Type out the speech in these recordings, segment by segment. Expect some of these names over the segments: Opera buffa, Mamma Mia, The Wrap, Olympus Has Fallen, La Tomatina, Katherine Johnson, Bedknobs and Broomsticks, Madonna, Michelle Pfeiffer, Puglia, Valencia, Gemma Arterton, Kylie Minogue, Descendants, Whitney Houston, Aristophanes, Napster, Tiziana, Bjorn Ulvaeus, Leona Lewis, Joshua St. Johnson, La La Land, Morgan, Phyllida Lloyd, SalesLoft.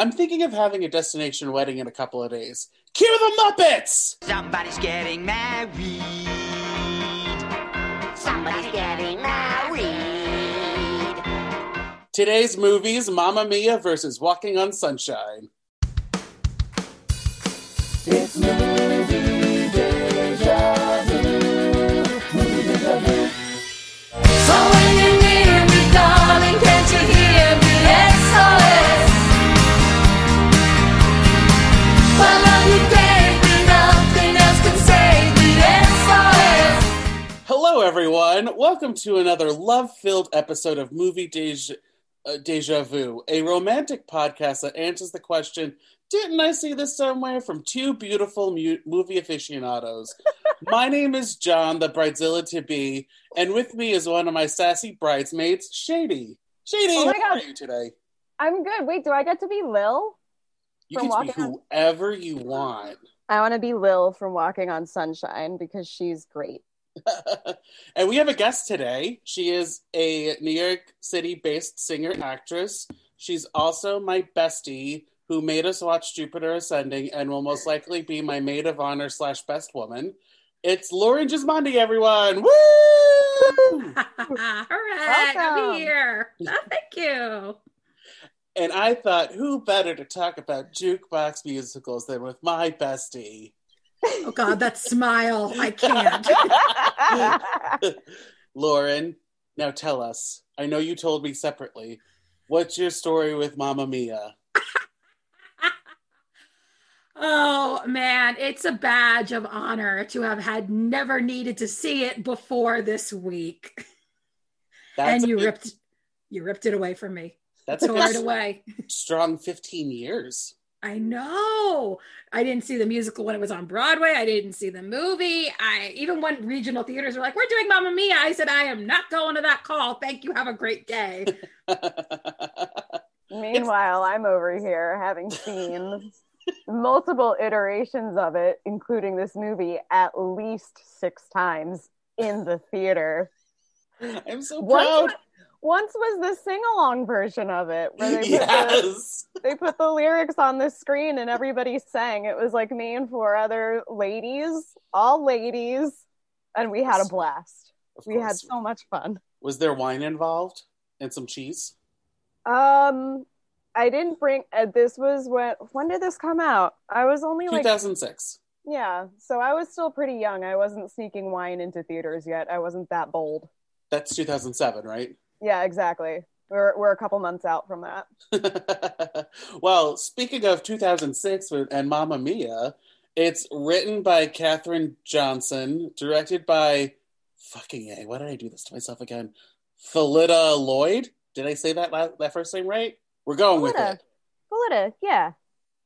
I'm thinking of having a destination wedding in a couple of days. Cue the Muppets! Somebody's getting married. Somebody's getting married. Today's movies, Mamma Mia versus Walking on Sunshine. It's Movie Deja Vu. Movie Deja Vu. So when you're near me, darling, can't you hear me? SOS. My love, you gave me, nothing else can save me. SOS. Hello, everyone. Welcome to another love-filled episode of Movie Deja Vu, a romantic podcast that answers the question, didn't I see this somewhere, from two beautiful movie aficionados. My name is John, the bridezilla to be, and with me is one of my sassy bridesmaids, Shady. Shady, oh my how God. Are you today? I'm good. Wait, do I get to be Lil? You can be whoever you want. I want to be Lil from Walking on Sunshine because she's great. And we have a guest today. She is a New York City-based singer-actress. She's also my bestie, who made us watch Jupiter Ascending and will most likely be my maid of honor / best woman. It's Lauren Gismondi, everyone. Woo! All right, I'm here. Oh, thank you. And I thought, who better to talk about jukebox musicals than with my bestie? Oh, God, that smile. I can't. Lauren, now tell us. I know you told me separately. What's your story with Mamma Mia? Oh, man, it's a badge of honor to have had never needed to see it before this week. That's and you ripped it away from me. That's tore it away. Strong 15 years. I know. I didn't see the musical when it was on Broadway. I didn't see the movie. Even when regional theaters were like, we're doing Mamma Mia, I said, I am not going to that call. Thank you. Have a great day. Meanwhile, I'm over here having seen multiple iterations of it, including this movie, at least 6 times in the theater. I'm so proud. Once was the sing-along version of it, where they put, they put the lyrics on the screen and everybody sang. It was like me and 4 other ladies, all ladies, and we had a blast. We had so much fun. Was there wine involved and some cheese? I didn't bring, this was when did this come out? I was only 2006. Yeah, so I was still pretty young. I wasn't sneaking wine into theaters yet. I wasn't that bold. That's 2007, right? Yeah, exactly. We're a couple months out from that. Well, speaking of 2006 and Mamma Mia, it's written by Katherine Johnson, directed by, why did I do this to myself again? Phyllida Lloyd? Did I say that first name right? We're going with it. Phyllida, yeah.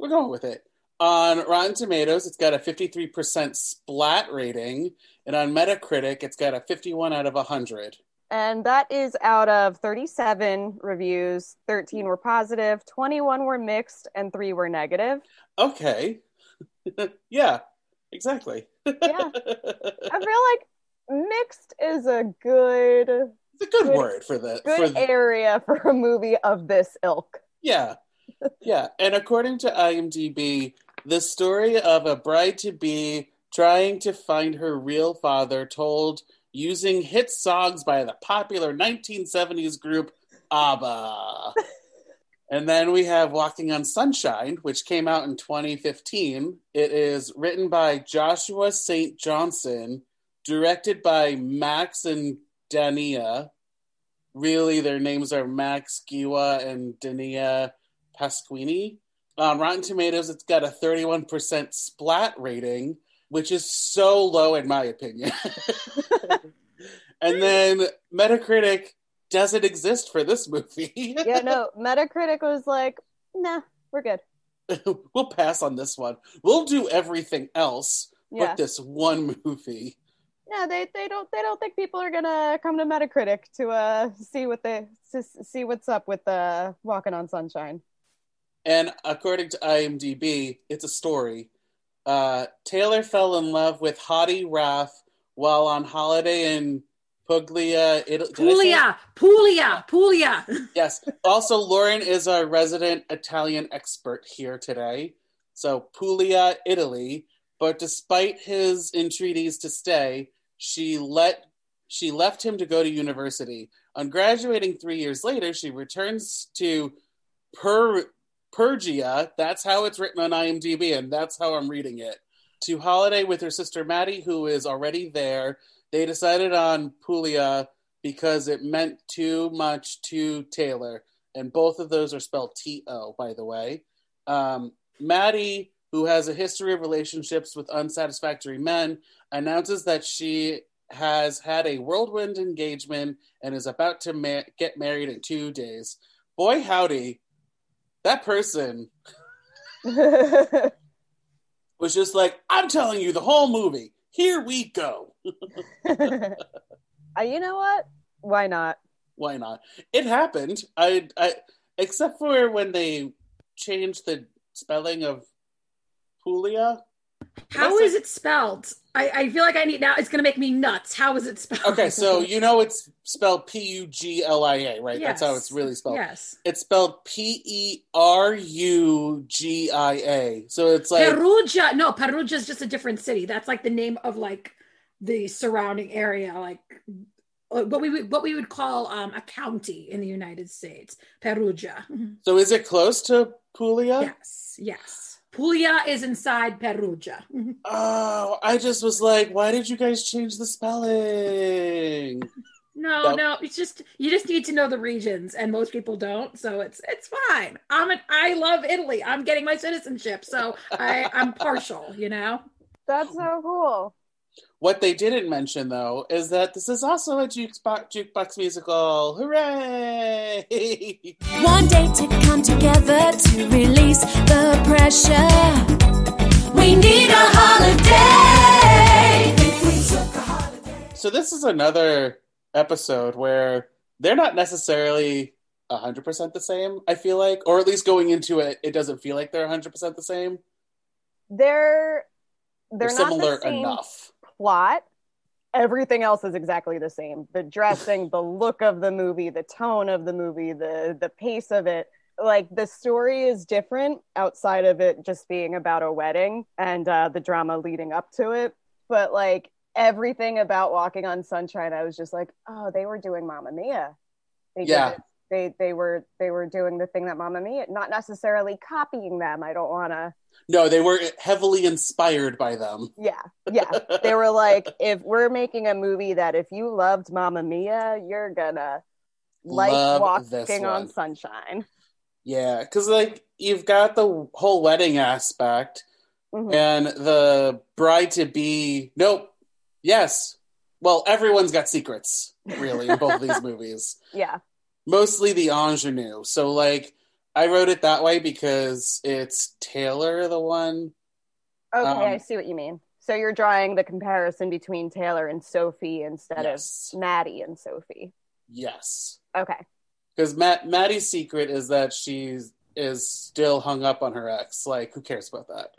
We're going with it. On Rotten Tomatoes, it's got a 53% splat rating. And on Metacritic, it's got a 51 out of 100. And that is out of 37 reviews. 13 were positive, 21 were mixed, and 3 were negative. Okay. Yeah, exactly. Yeah. I feel like mixed is a good... It's a good word for the area for a movie of this ilk. Yeah. Yeah. And according to IMDb, the story of a bride-to-be trying to find her real father told using hit songs by the popular 1970s group ABBA. And then we have Walking on Sunshine, which came out in 2015. It is written by Joshua St. Johnson, directed by Max and Dania. Really, their names are Max Giwa and Dania Pasquini. On Rotten Tomatoes, it's got a 31% splat rating, which is so low in my opinion. And then Metacritic doesn't exist for this movie. Yeah, no, Metacritic was like, nah, we're good. We'll pass on this one. We'll do everything else but this one movie. Yeah, they don't think people are gonna come to Metacritic to see what's up with Walking on Sunshine. And according to IMDb, it's a story. Taylor fell in love with Hottie Raff while on holiday in Puglia, Italy. Puglia. Yes. Also, Lauren is our resident Italian expert here today. So, Puglia, Italy. But despite his entreaties to stay, she left him to go to university. On graduating 3 years later, she returns to Perugia. That's how it's written on IMDb, and that's how I'm reading it. To holiday with her sister Maddie, who is already there. They decided on Puglia because it meant too much to Taylor. And both of those are spelled T-O, by the way. Maddie, who has a history of relationships with unsatisfactory men, announces that she has had a whirlwind engagement and is about to get married in 2 days. Boy, howdy. That person was just like, I'm telling you the whole movie. Here we go. You know what? Why not? Why not? It happened. I except for when they changed the spelling of Puglia. How is it spelled? I feel like I need now. It's going to make me nuts. How is it spelled? Okay, so you know it's spelled Puglia, right? Yes. That's how it's really spelled. Yes. It's spelled Perugia. So it's like Perugia. No, Perugia is just a different city. That's like the name of like the surrounding area, like what we would call a county in the United States. Perugia. So is it close to Puglia? Yes. Yes. Puglia is inside Perugia. Oh, I just was like, why did you guys change the spelling? No, it's just, you just need to know the regions, and most people don't, so it's fine. I love Italy. I'm getting my citizenship, so I'm partial, you know? That's so cool. What they didn't mention, though, is that this is also a jukebox musical. Hooray! One day to come together to release the pressure. We need a holiday. If we took a holiday. So this is another episode where they're not necessarily 100% the same, I feel like. Or at least going into it, it doesn't feel like they're 100% the same. They're not similar enough. Plot, everything else is exactly the same. The dressing, the look of the movie, the tone of the movie, the pace of it. Like, the story is different outside of it just being about a wedding and the drama leading up to it. But like everything about Walking on Sunshine, I was just like, oh, they were doing Mamma Mia. They were doing the thing that Mamma Mia, not necessarily copying them. I don't want to. No, they were heavily inspired by them. Yeah. They were like, if we're making a movie that if you loved Mamma Mia, you're gonna like Walking on Sunshine. Yeah, because like you've got the whole wedding aspect, and the bride-to-be. Nope. Yes. Well, everyone's got secrets, really, in both of these movies. Yeah. Mostly the ingenue. So, like, I wrote it that way because it's Taylor, the one. Okay, I see what you mean. So you're drawing the comparison between Taylor and Sophie instead of Maddie and Sophie. Yes. Okay. Because Maddie's secret is that she is still hung up on her ex. Like, who cares about that?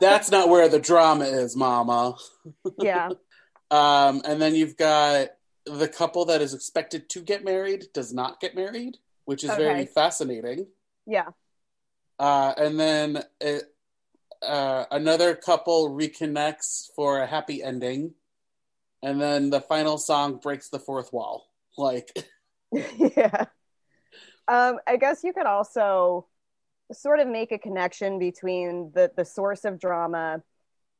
That's not where the drama is, Mama. Yeah. And then you've got the couple that is expected to get married does not get married, which is very fascinating. Yeah. And then another couple reconnects for a happy ending. And then the final song breaks the fourth wall. Like. Yeah. I guess you could also sort of make a connection between the source of drama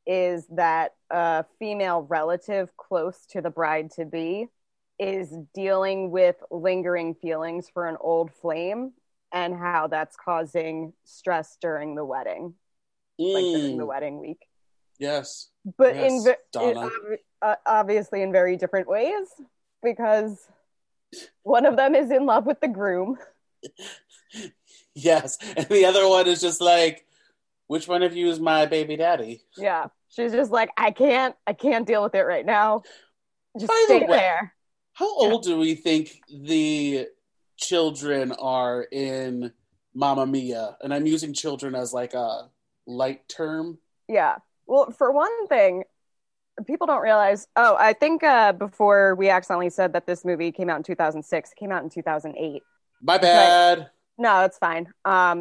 is that a female relative close to the bride-to-be is dealing with lingering feelings for an old flame and how that's causing stress during the wedding, like during the wedding week. Yes. But obviously in very different ways, because one of them is in love with the groom. Yes. And the other one is just like, which one of you is my baby daddy? Yeah. She's just like, I can't deal with it right now. Just stay there. How old do we think the children are in Mamma Mia? And I'm using children as like a light term. Yeah. Well, for one thing, people don't realize. Oh, I think before we accidentally said that this movie came out in 2006, it came out in 2008. My bad. But, no, it's fine. I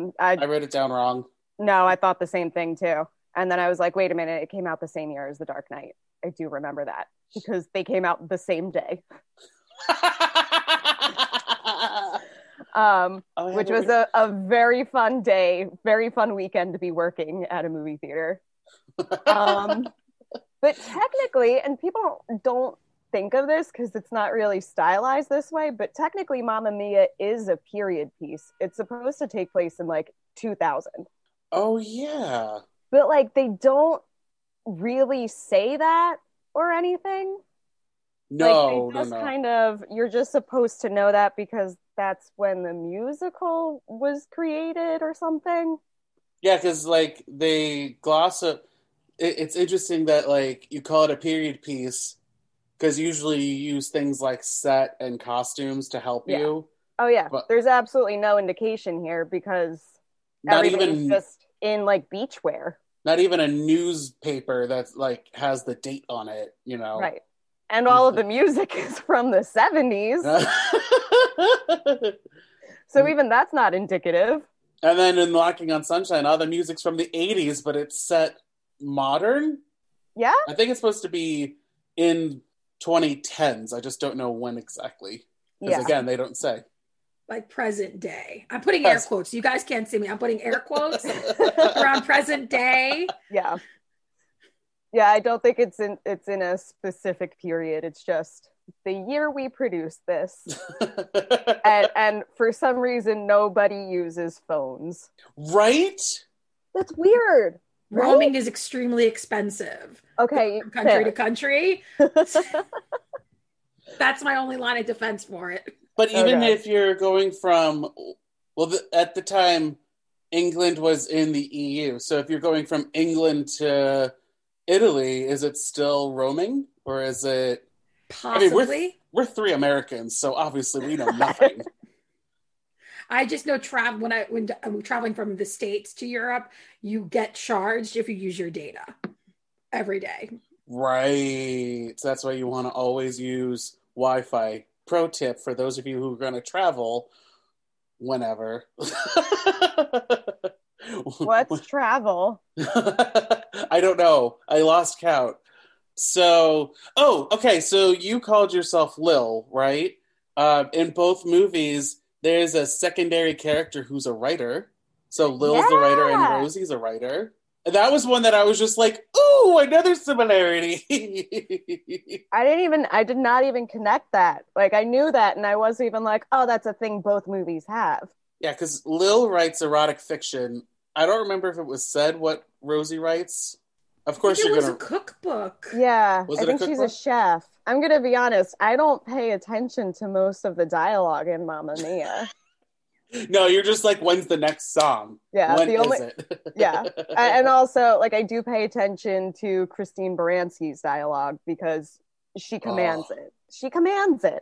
wrote it down wrong. No, I thought the same thing too. And then I was like, wait a minute, it came out the same year as The Dark Knight. I do remember that because they came out the same day. Which was a very fun day, very fun weekend to be working at a movie theater. But technically, and people don't think of this because it's not really stylized this way, but technically Mamma Mia is a period piece. It's supposed to take place in like 2000. Oh, yeah. But like they don't really say that or anything. No, like they just kind of, you're just supposed to know that because that's when the musical was created or something. Yeah, because like they gloss up. It's interesting that like you call it a period piece because usually you use things like set and costumes to help you. Oh yeah, but there's absolutely no indication here because everything's just in like beachwear. Not even a newspaper that like has the date on it, you know? Right. And all of the music is from the 70s. So even that's not indicative. And then in Walking on Sunshine, all the music's from the 80s, but it's set modern? Yeah? I think it's supposed to be in 2010s. I just don't know when exactly. Because again, they don't say. Like present day. I'm putting air quotes. You guys can't see me. I'm putting air quotes around present day. Yeah. Yeah, I don't think it's in a specific period. It's just the year we produced this. and for some reason, nobody uses phones. Right? That's weird. Roaming is extremely expensive. Okay. From country to country. That's my only line of defense for it. But even if you're going from, at the time, England was in the EU. So if you're going from England to Italy, is it still roaming, or is it possibly? I mean, we're three Americans, so obviously we know nothing. I just know when I'm traveling from the States to Europe, you get charged if you use your data every day. Right. So that's why you want to always use Wi-Fi. Pro tip for those of you who are going to travel whenever. What's travel? I don't know. I lost count. So, okay. So you called yourself Lil, right? In both movies, there's a secondary character who's a writer. So Lil's the writer and Rosie's a writer. And that was one that I was just like, ooh, another similarity. I did not even connect that. Like, I knew that, and I wasn't even like, oh, that's a thing both movies have. Yeah, because Lil writes erotic fiction. I don't remember if it was said what Rosie writes. Of course, it was a cookbook. Yeah, I think she's a chef. I'm going to be honest. I don't pay attention to most of the dialogue in Mamma Mia. No, you're just like, when's the next song? Yeah, when is it? Yeah, and also, like, I do pay attention to Christine Baranski's dialogue because she commands it. She commands it.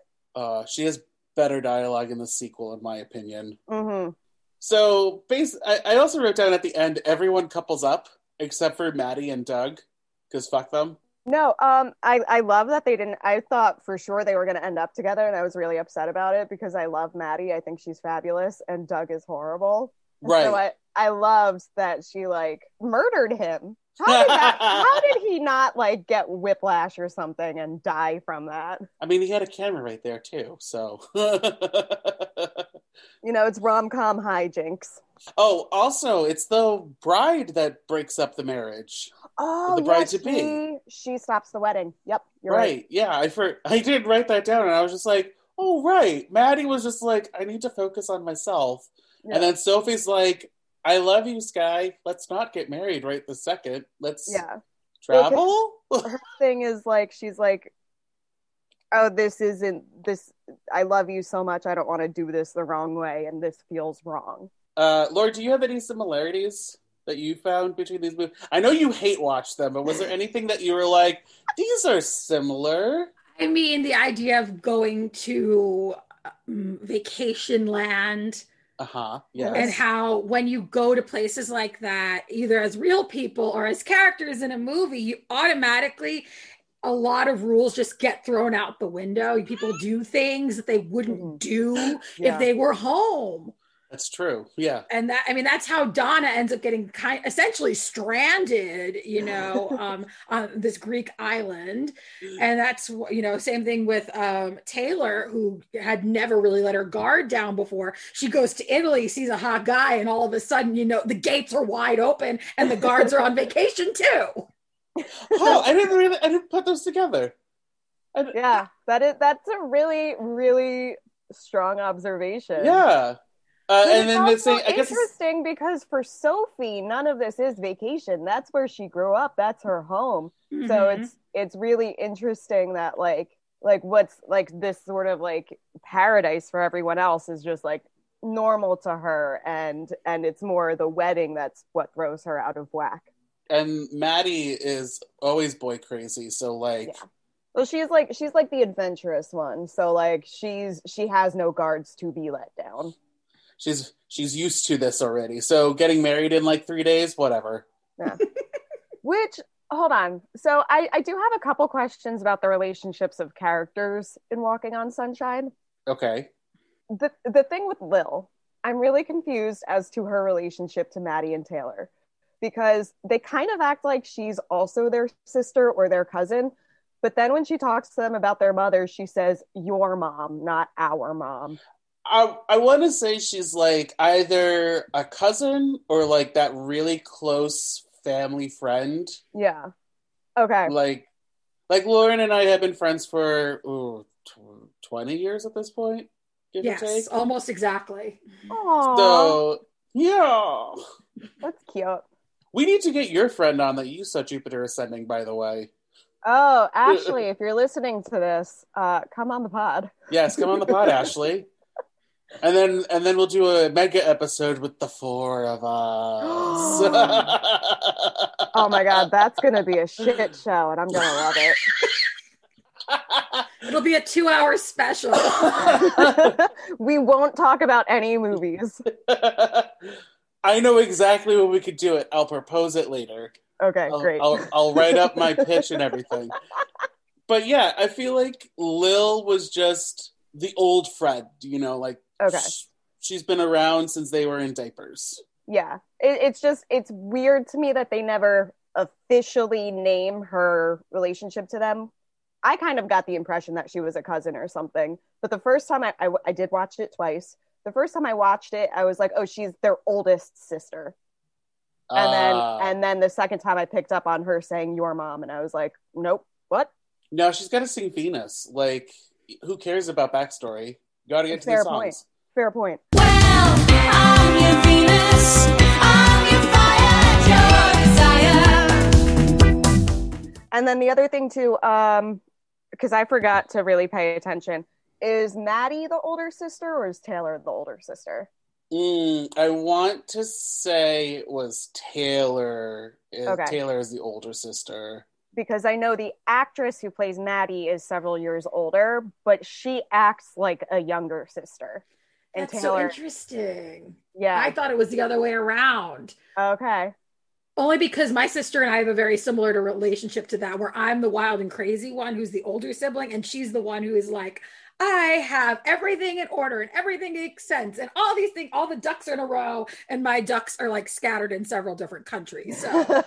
She has better dialogue in the sequel, in my opinion. Mm-hmm. So, I also wrote down at the end, everyone couples up except for Maddie and Doug because fuck them. No, I love that they didn't. I thought for sure they were going to end up together, and I was really upset about it because I love Maddie. I think she's fabulous, and Doug is horrible. Right. So I loved that she like murdered him. How did he not like get whiplash or something and die from that? I mean, he had a camera right there too, so you know, it's rom-com hijinks. Oh, also, it's the bride that breaks up the marriage. Oh, the bride to be. She stops the wedding. Yep, you're right. Yeah, I did write that down, and I was just like, oh, right. Maddie was just like, I need to focus on myself. Yeah. And then Sophie's like, I love you, Sky. Let's not get married right this second. Let's travel. Her thing is like, she's like, oh, I love you so much. I don't want to do this the wrong way, and this feels wrong. Laura, do you have any similarities that you found between these movies? I know you hate watch them, but was there anything that you were like, these are similar? I mean, the idea of going to vacation land. Uh-huh, yes. And how when you go to places like that, either as real people or as characters in a movie, you automatically a lot of rules just get thrown out the window. People do things that they wouldn't do if they were home. That's true. Yeah. And that, I mean, that's how Donna ends up getting essentially stranded, you know, on this Greek island. And that's, you know, same thing with Taylor, who had never really let her guard down before. She goes to Italy, sees a hot guy, and all of a sudden, you know, the gates are wide open and the guards are on vacation too. Oh, I didn't put those together. Yeah. That's a really, really strong observation. Yeah. And then this thing, I guess, interesting because for Sophie, none of this is vacation. That's where she grew up. That's her home. Mm-hmm. So it's really interesting that like what's like this sort of like paradise for everyone else is just like normal to her, and it's more the wedding that's what throws her out of whack. And Maddie is always boy crazy, so like. Yeah. Well, she's like the adventurous one. So like she has no guards to be let down. She's used to this already. So getting married in like 3 days, whatever. Yeah. Which, hold on. So I do have a couple questions about the relationships of characters in Walking on Sunshine. Okay. The thing with Lil, I'm really confused as to her relationship to Maddie and Taylor, because they kind of act like she's also their sister or their cousin. But then when she talks to them about their mother, she says, "Your mom, not our mom." I want to say she's like either a cousin or like that really close family friend. Yeah. Okay. Like Lauren and I have been friends for 20 years at this point. Yes, almost exactly. Aww. So yeah, that's cute. We need to get your friend on that you saw Jupiter Ascending, by the way. Oh, Ashley, if you're listening to this, come on the pod. Yes, come on the pod, Ashley. And then we'll do a mega episode with the four of us. Oh my God, that's going to be a shit show, and I'm going to love it. It'll be a 2-hour special. We won't talk about any movies. I know exactly when we could do it. I'll propose it later. Okay, great. I'll write up my pitch and everything. But yeah, I feel like Lil was just the old Fred, you know, like okay. She's been around since they were in diapers. Yeah, it's weird to me that they never officially name her relationship to them. I kind of got the impression that she was a cousin or something, but the first time I did watch it twice. The first time I watched it, I was like, oh, she's their oldest sister, and then the second time I picked up on her saying "your mom," and I was like, nope, what? No, she's got to sing Venus, like. Who cares about backstory? You gotta get to the songs. Fair point. Well, I'm your Venus. I'm your fire, your desire. And then the other thing too, because I forgot to really pay attention, is Maddie the older sister or is Taylor the older sister? I want to say it was Taylor. Okay. Taylor is the older sister. Because I know the actress who plays Maddie is several years older, but she acts like a younger sister. And that's Taylor, so interesting. Yeah. I thought it was the other way around. Okay. Only because my sister and I have a very similar relationship to that, where I'm the wild and crazy one who's the older sibling, and she's the one who is like, I have everything in order and everything makes sense and all these things, all the ducks are in a row, and my ducks are like scattered in several different countries. So...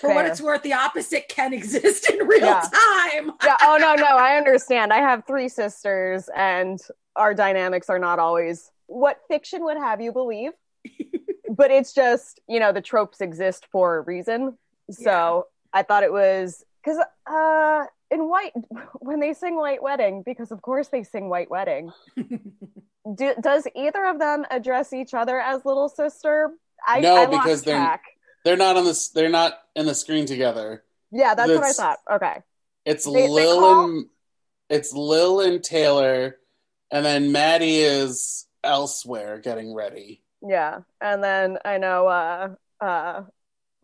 For what it's worth, the opposite can exist in real time. Yeah. Oh, no, I understand. I have three sisters, and our dynamics are not always what fiction would have you believe. But it's just, you know, the tropes exist for a reason. So I thought it was... Because in White, when they sing White Wedding, because of course they sing White Wedding, does either of them address each other as little sister? No, because they're... They're not on this. They're not in the screen together. Yeah, that's what I thought. Okay, it's Lil and Taylor, and then Maddie is elsewhere getting ready. Yeah, and then I know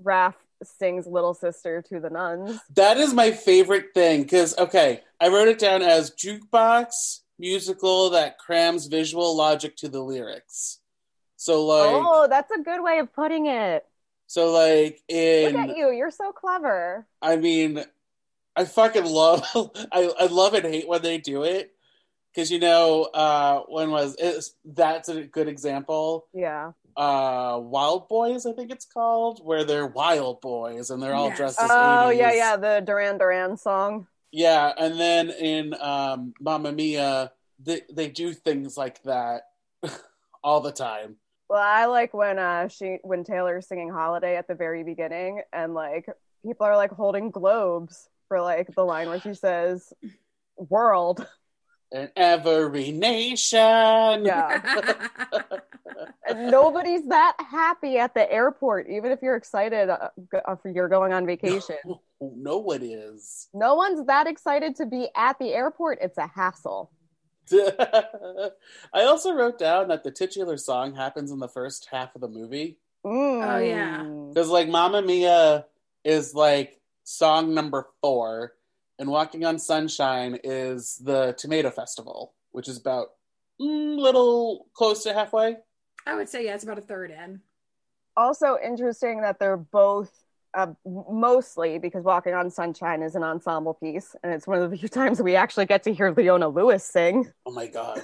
Raph sings "Little Sister" to the nuns. That is my favorite thing because I wrote it down as jukebox musical that crams visual logic to the lyrics. So like, oh, that's a good way of putting it. So, like, in... Look at you. You're so clever. I mean, I fucking love, I love and hate when they do it. Because, you know, that's a good example. Yeah. Wild Boys, I think it's called, where they're wild boys and they're all dressed as 80s. Oh, yeah, the Duran Duran song. Yeah, and then in Mamma Mia, they do things like that all the time. Well, I like when Taylor's singing Holiday at the very beginning, and like people are like holding globes for like the line where she says, "World." In every nation. Yeah. And nobody's that happy at the airport, even if you're excited if you're going on vacation. No one is. No one's that excited to be at the airport. It's a hassle. I also wrote down that the titular song happens in the first half of the movie. Mm. Oh, yeah. Because, like, Mamma Mia is, like, song number 4. And Walking on Sunshine is the Tomato Festival, which is about little close to halfway. I would say, yeah, it's about a third in. Also interesting that they're both, mostly because Walking on Sunshine is an ensemble piece, and it's one of the few times we actually get to hear Leona Lewis sing. Oh my God.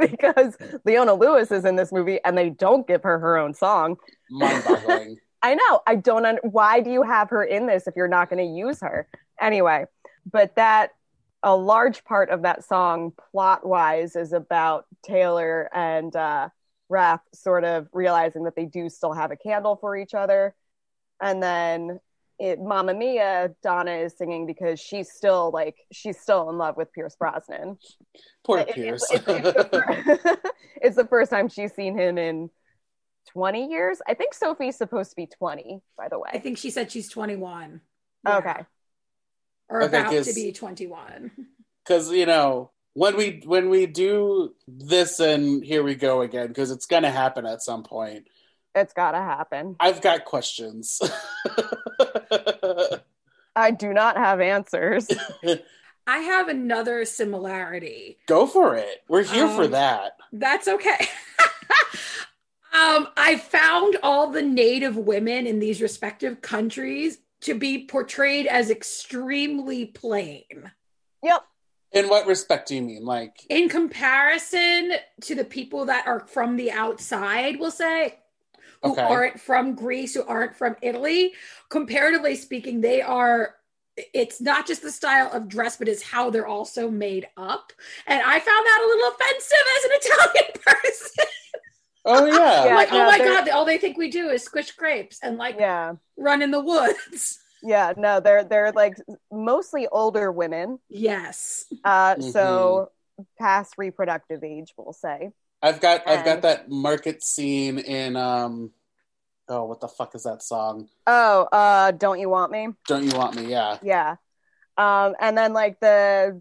Because Leona Lewis is in this movie, and they don't give her own song. Mind-boggling. I know. I don't why do you have her in this if you're not going to use her? Anyway. But a large part of that song, plot-wise, is about Taylor and Raph sort of realizing that they do still have a candle for each other. And then Mamma Mia, Donna is singing because she's still in love with Pierce Brosnan. Poor Pierce. It's the first time she's seen him in 20 years. I think Sophie's supposed to be 20, by the way. I think she said she's 21. Yeah. Okay. Or about to be 21. Because, you know, when we do this and Here We Go Again, because it's going to happen at some point. It's got to happen. I've got questions. I do not have answers. I have another similarity. Go for it. We're here for that. That's okay. I found all the Native women in these respective countries to be portrayed as extremely plain. Yep. In what respect do you mean? Like, in comparison to the people that are from the outside, we'll say, who aren't from Greece, who aren't from Italy, comparatively speaking, they are, it's not just the style of dress, but it's how they're also made up. And I found that a little offensive as an Italian person. Oh, yeah. God, all they think we do is squish grapes and, like, run in the woods. Yeah, no, they're like, mostly older women. Yes. So, past reproductive age, we'll say. I've got that market scene in, what the fuck is that song? Oh, Don't You Want Me? Don't You Want Me, yeah. Yeah. And then, like, the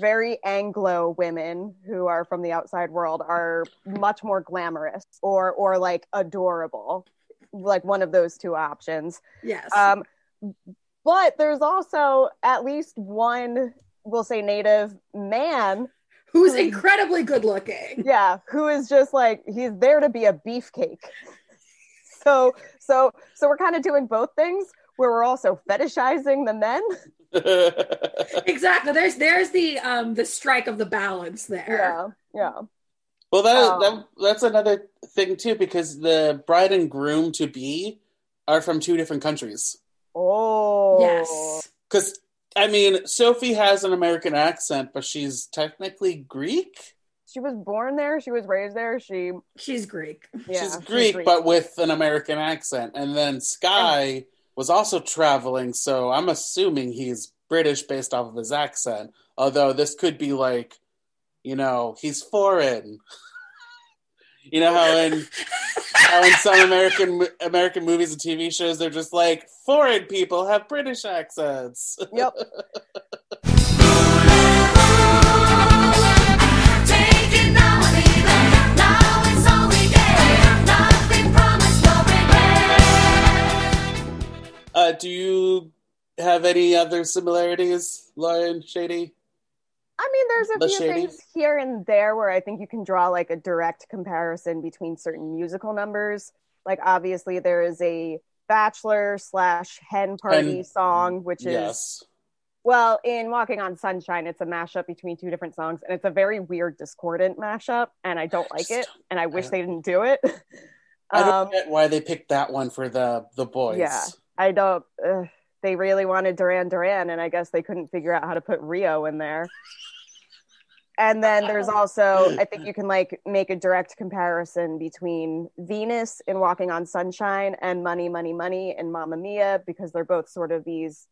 very Anglo women who are from the outside world are much more glamorous or like adorable, like one of those two options. Yes. But there's also at least one, we'll say, Native man who's incredibly good looking. Yeah, who is just like, he's there to be a beefcake. So we're kind of doing both things, where we're also fetishizing the men. Exactly. There's the strike of the balance there. Yeah. Well, that's another thing too, because the bride and groom to be are from two different countries. Oh. Yes. Because I mean, Sophie has an American accent, but she's technically Greek. She was born there. She was raised there. She's Greek. Yeah, she's Greek, but with an American accent. And then Skye was also traveling, so I'm assuming he's British based off of his accent. Although this could be like, you know, he's foreign. You know how in some American movies and TV shows, they're just like, foreign people have British accents. Yep. Do you have any other similarities, Lauren Shady? I mean, there's a few things here and there where I think you can draw like a direct comparison between certain musical numbers. Like, obviously, there is a Bachelor / Hen Party song, which is Well, in Walking on Sunshine, it's a mashup between two different songs, and it's a very weird, discordant mashup, and I don't like it, and I wish they didn't do it. I don't get why they picked that one for the boys. Yeah, I don't. They really wanted Duran Duran, and I guess they couldn't figure out how to put Rio in there. And then there's also, I think you can like make a direct comparison between Venus in Walking on Sunshine and Money, Money, Money in Mamma Mia, because they're both sort of these,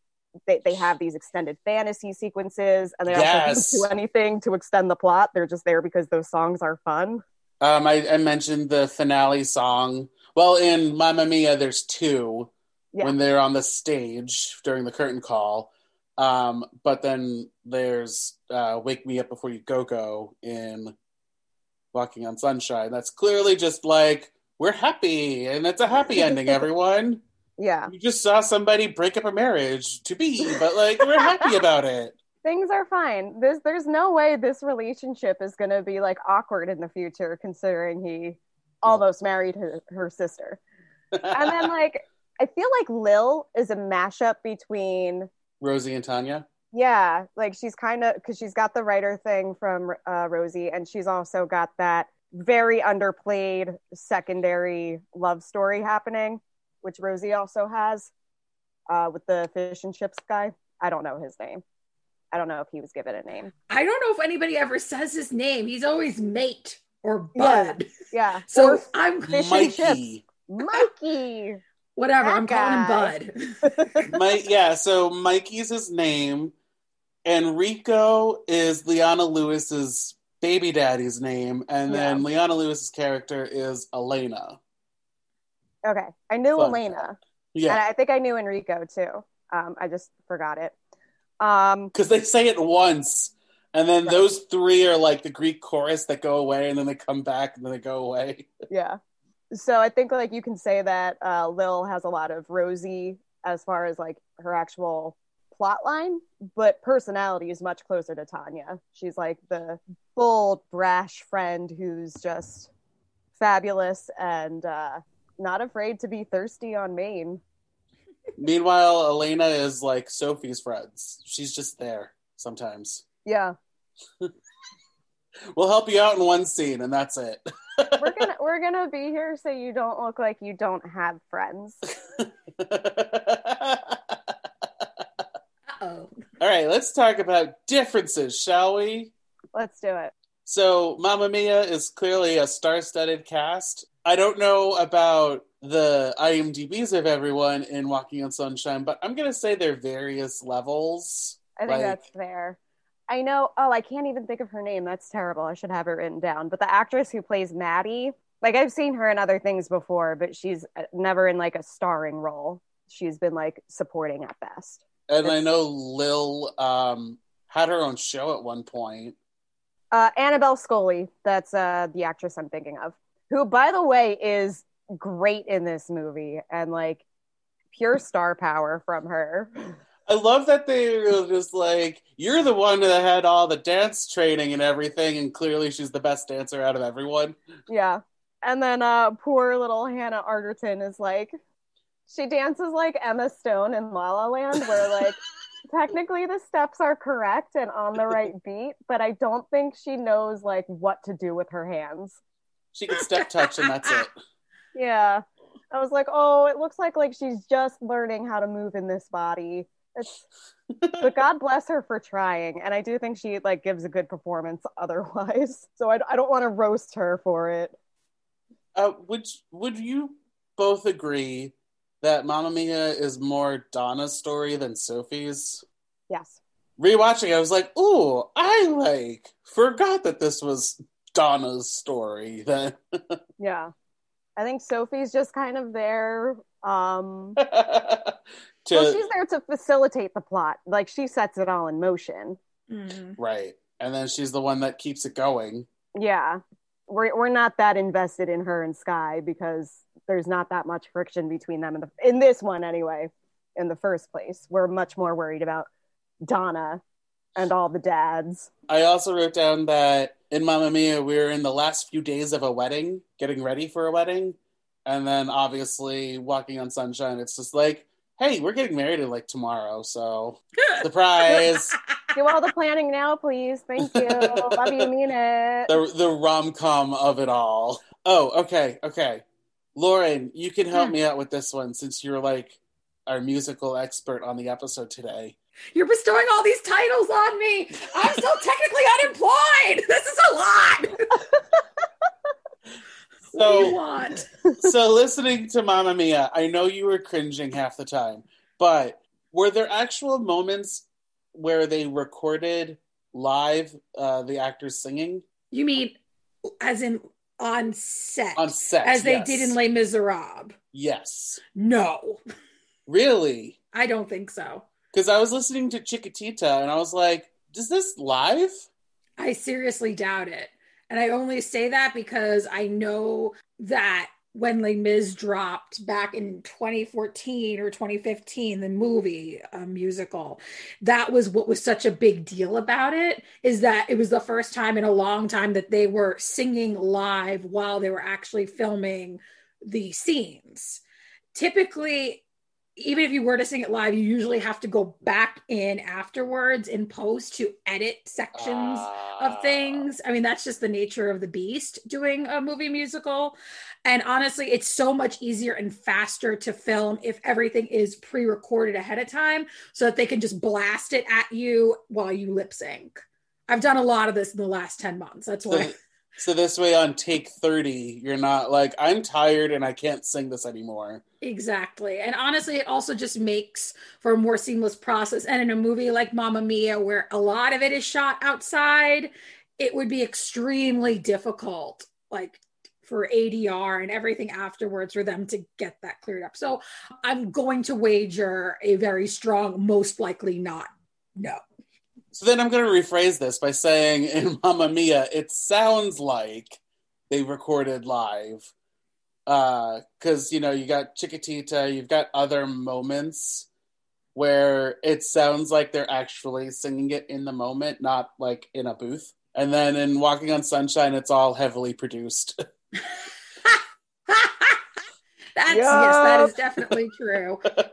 they have these extended fantasy sequences, and they also don't do anything to extend the plot. They're just there because those songs are fun. I mentioned the finale song. Well, in Mamma Mia, there's two when they're on the stage during the curtain call. But then there's Wake Me Up Before You Go-Go in Walking on Sunshine. That's clearly just like, we're happy, and it's a happy ending, everyone. Yeah. You just saw somebody break up a marriage to be, but like, we're happy about it. Things are fine. There's no way this relationship is going to be like awkward in the future, considering he almost married her sister. And then like, I feel like Lil is a mashup between Rosie and Tanya? Yeah, like she's kind of, because she's got the writer thing from Rosie, and she's also got that very underplayed secondary love story happening, which Rosie also has with the fish and chips guy. I don't know his name. I don't know if he was given a name. I don't know if anybody ever says his name. He's always mate or bud. Yeah. So or I'm fish and chips. Mikey. Whatever, that I'm calling him Bud. So Mikey's his name. Enrico is Leona Lewis's baby daddy's name. And then Leona Lewis's character is Elena. Okay. I knew Elena. Yeah. And I think I knew Enrico, too. I just forgot it. Because they say it once. And then those three are like the Greek chorus that go away. And then they come back and then they go away. Yeah. So I think like you can say that Lil has a lot of Rosie as far as like her actual plot line, but personality is much closer to Tanya. She's like the bold, brash friend who's just fabulous and not afraid to be thirsty on Maine. Meanwhile, Elena is like Sophie's friends. She's just there sometimes. Yeah. We'll help you out in one scene, and that's it. We're gonna be here so you don't look like you don't have friends. Uh-oh. All right, let's talk about differences, shall we? Let's do it. So, Mamma Mia is clearly a star-studded cast. I don't know about the IMDb's of everyone in Walking on Sunshine, but I'm gonna say they're various levels. I think that's fair. I know, I can't even think of her name. That's terrible. I should have it written down. But the actress who plays Maddie, like I've seen her in other things before, but she's never in like a starring role. She's been like supporting at best. And I know Lil had her own show at one point. Annabelle Scully, that's the actress I'm thinking of, who, by the way, is great in this movie and like pure star power from her. I love that they were just like, you're the one that had all the dance training and everything, and clearly she's the best dancer out of everyone. Yeah. And then poor little Hannah Arterton is like, she dances like Emma Stone in La La Land, where like, technically the steps are correct and on the right beat, but I don't think she knows like what to do with her hands. She can step touch and that's it. Yeah. I was like, oh, it looks like she's just learning how to move in this body. But God bless her for trying, and I do think she like gives a good performance otherwise, so I don't want to roast her for it. Would you both agree that Mamma Mia is more Donna's story than Sophie's? Yes. Rewatching, I was like, ooh, I like forgot that this was Donna's story then. Yeah, I think Sophie's just kind of there well, she's there to facilitate the plot. Like, she sets it all in motion. Mm-hmm. Right. And then she's the one that keeps it going. Yeah. We're not that invested in her and Sky because there's not that much friction between them in this one anyway, in the first place. We're much more worried about Donna and all the dads. I also wrote down that in Mamma Mia, we were in the last few days of a wedding, getting ready for a wedding. And then, obviously, Walking on Sunshine, it's just like, hey, we're getting married in like tomorrow, so surprise. Do all the planning now, please. Thank you. Love you, mean it. The rom-com of it all. Oh, okay. Lauren, you can help me out with this one since you're like our musical expert on the episode today. You're bestowing all these titles on me. I'm still technically unemployed. This is a lot. What do you want? So listening to Mamma Mia, I know you were cringing half the time, but were there actual moments where they recorded live the actors singing? You mean as in on set? On set, as yes. They did in Les Miserables. Yes. No. Really? I don't think so. Because I was listening to Chiquitita and I was like, is this live? I seriously doubt it. And I only say that because I know that when Les Mis dropped back in 2014 or 2015, the movie musical, that was what was such a big deal about it, is that it was the first time in a long time that they were singing live while they were actually filming the scenes. Typically, even if you were to sing it live, you usually have to go back in afterwards in post to edit sections of things. I mean, that's just the nature of the beast doing a movie musical. And honestly, it's so much easier and faster to film if everything is pre-recorded ahead of time so that they can just blast it at you while you lip sync. I've done a lot of this in the last 10 months. That's why. So this way on take 30, you're not like, I'm tired and I can't sing this anymore. Exactly. And honestly, it also just makes for a more seamless process. And in a movie like Mamma Mia, where a lot of it is shot outside, it would be extremely difficult, like for ADR and everything afterwards for them to get that cleared up. So I'm going to wager a very strong, most likely not, no. So then I'm going to rephrase this by saying in Mamma Mia, it sounds like they recorded live. Because, you got Chiquitita, you've got other moments where it sounds like they're actually singing it in the moment, not like in a booth. And then in Walking on Sunshine, it's all heavily produced. Yes, that is definitely true. But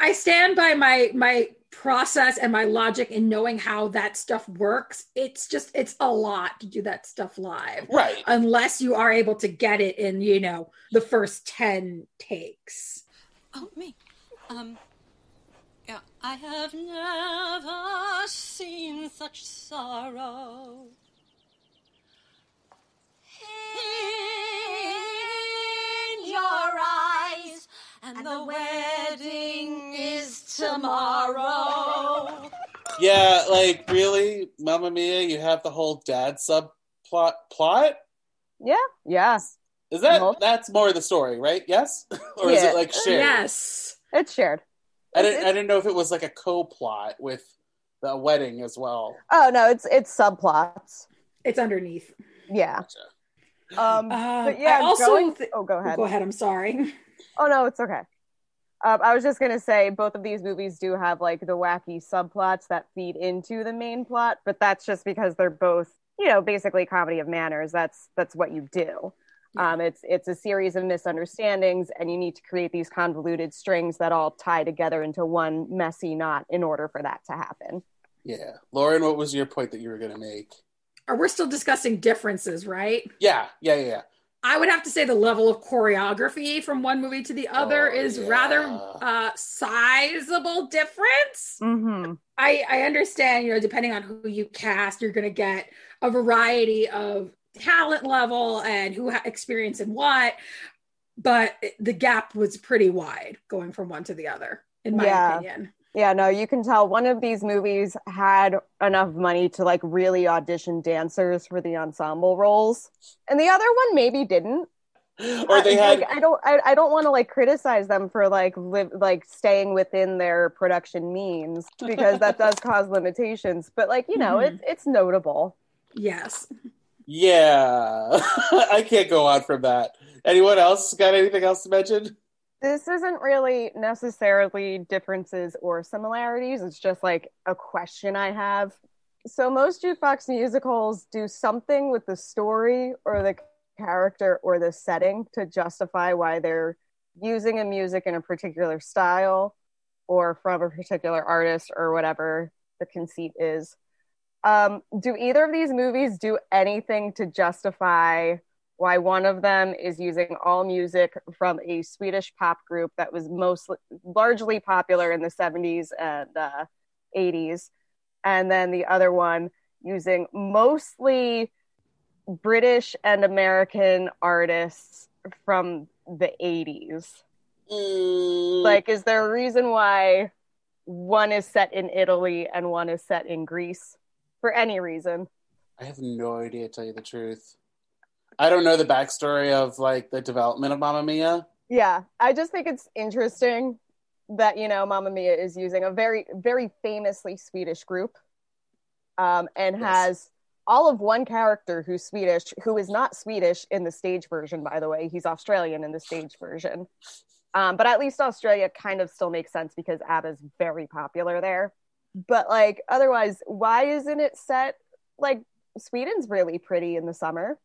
I stand by my process and my logic in knowing how that stuff works. It's a lot to do that stuff live. Right. Unless you are able to get it in, the first 10 takes. Oh, me. Yeah, I have never seen such sorrow. In your eyes, and the wedding is tomorrow. Yeah, like, really? Mamma Mia, you have the whole dad subplot? Yeah, yes. Is that, that's more the story, right? Yes? Or is it, like, shared? Yes. It's shared. I didn't know if it was, like, a co-plot with the wedding as well. Oh, no, it's subplots. It's underneath. Yeah. Gotcha. But yeah, go ahead. Go ahead. I'm sorry. Oh no, it's okay. I was just gonna say both of these movies do have like the wacky subplots that feed into the main plot, but that's just because they're both, basically comedy of manners. That's what you do. It's a series of misunderstandings, and you need to create these convoluted strings that all tie together into one messy knot in order for that to happen. Yeah, Lauren, what was your point that you were gonna make? Or we're still discussing differences, right? Yeah. I would have to say the level of choreography from one movie to the other is rather sizable difference. Mm-hmm. I understand, depending on who you cast, you're going to get a variety of talent level and who experience in what, but the gap was pretty wide going from one to the other, in my opinion. Yeah, no, you can tell one of these movies had enough money to like really audition dancers for the ensemble roles, and the other one maybe didn't. Or they had. Like, I don't want to like criticize them for like staying within their production means, because that does cause limitations. But like it's notable. Yes. Yeah, I can't go on from that. Anyone else got anything else to mention? This isn't really necessarily differences or similarities. It's just like a question I have. So most jukebox musicals do something with the story or the character or the setting to justify why they're using a music in a particular style or from a particular artist or whatever the conceit is. Do either of these movies do anything to justify why one of them is using all music from a Swedish pop group that was largely popular in the 70s and 80s, and then the other one using mostly British and American artists from the 80s? Like, is there a reason why one is set in Italy and one is set in Greece? For any reason. I have no idea, to tell you the truth. I don't know the backstory of, like, the development of Mamma Mia. Yeah, I just think it's interesting that, you know, Mamma Mia is using a very, very famously Swedish group and has all of one character who's Swedish, who is not Swedish in the stage version, by the way. He's Australian in the stage version. But at least Australia kind of still makes sense because ABBA's very popular there. But, like, otherwise, why isn't it set, like, Sweden's really pretty in the summer.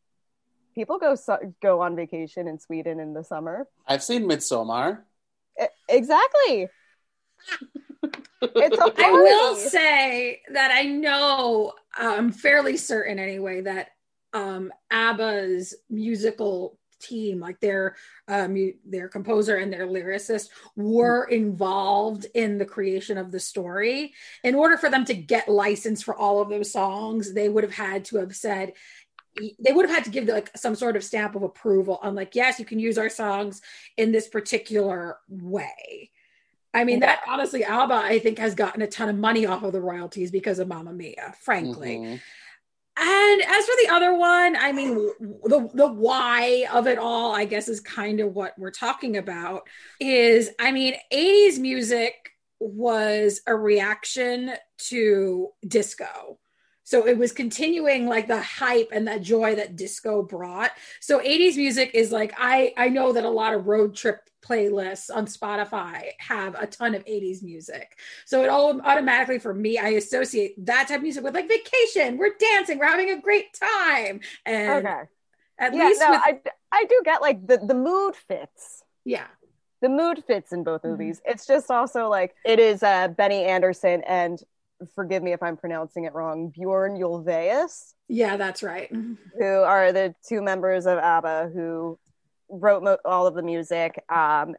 People go on vacation in Sweden in the summer. I've seen Midsommar. Exactly. It's okay. I will say that I know, I'm fairly certain anyway, that ABBA's musical team, like their composer and their lyricist, were involved in the creation of the story. In order for them to get license for all of those songs, they would have had to have said, they would have had to give, like, some sort of stamp of approval on, like, yes, you can use our songs in this particular way. I mean, that honestly, ABBA, I think, has gotten a ton of money off of the royalties because of Mamma Mia, frankly. Mm-hmm. And as for the other one, I mean, the why of it all, I guess, is kind of what we're talking about is, I mean, 80s music was a reaction to disco. So it was continuing, like, the hype and that joy that disco brought. So 80s music is like, I know that a lot of road trip playlists on Spotify have a ton of 80s music. So it all automatically, for me, I associate that type of music with, like, vacation. We're dancing. We're having a great time. And I do get, like, the mood fits. Yeah. The mood fits in both movies. It's just also, like, it is Benny Anderson and, forgive me if I'm pronouncing it wrong, Bjorn Ulvaeus. Yeah, that's right. Who are the two members of ABBA who wrote all of the music. And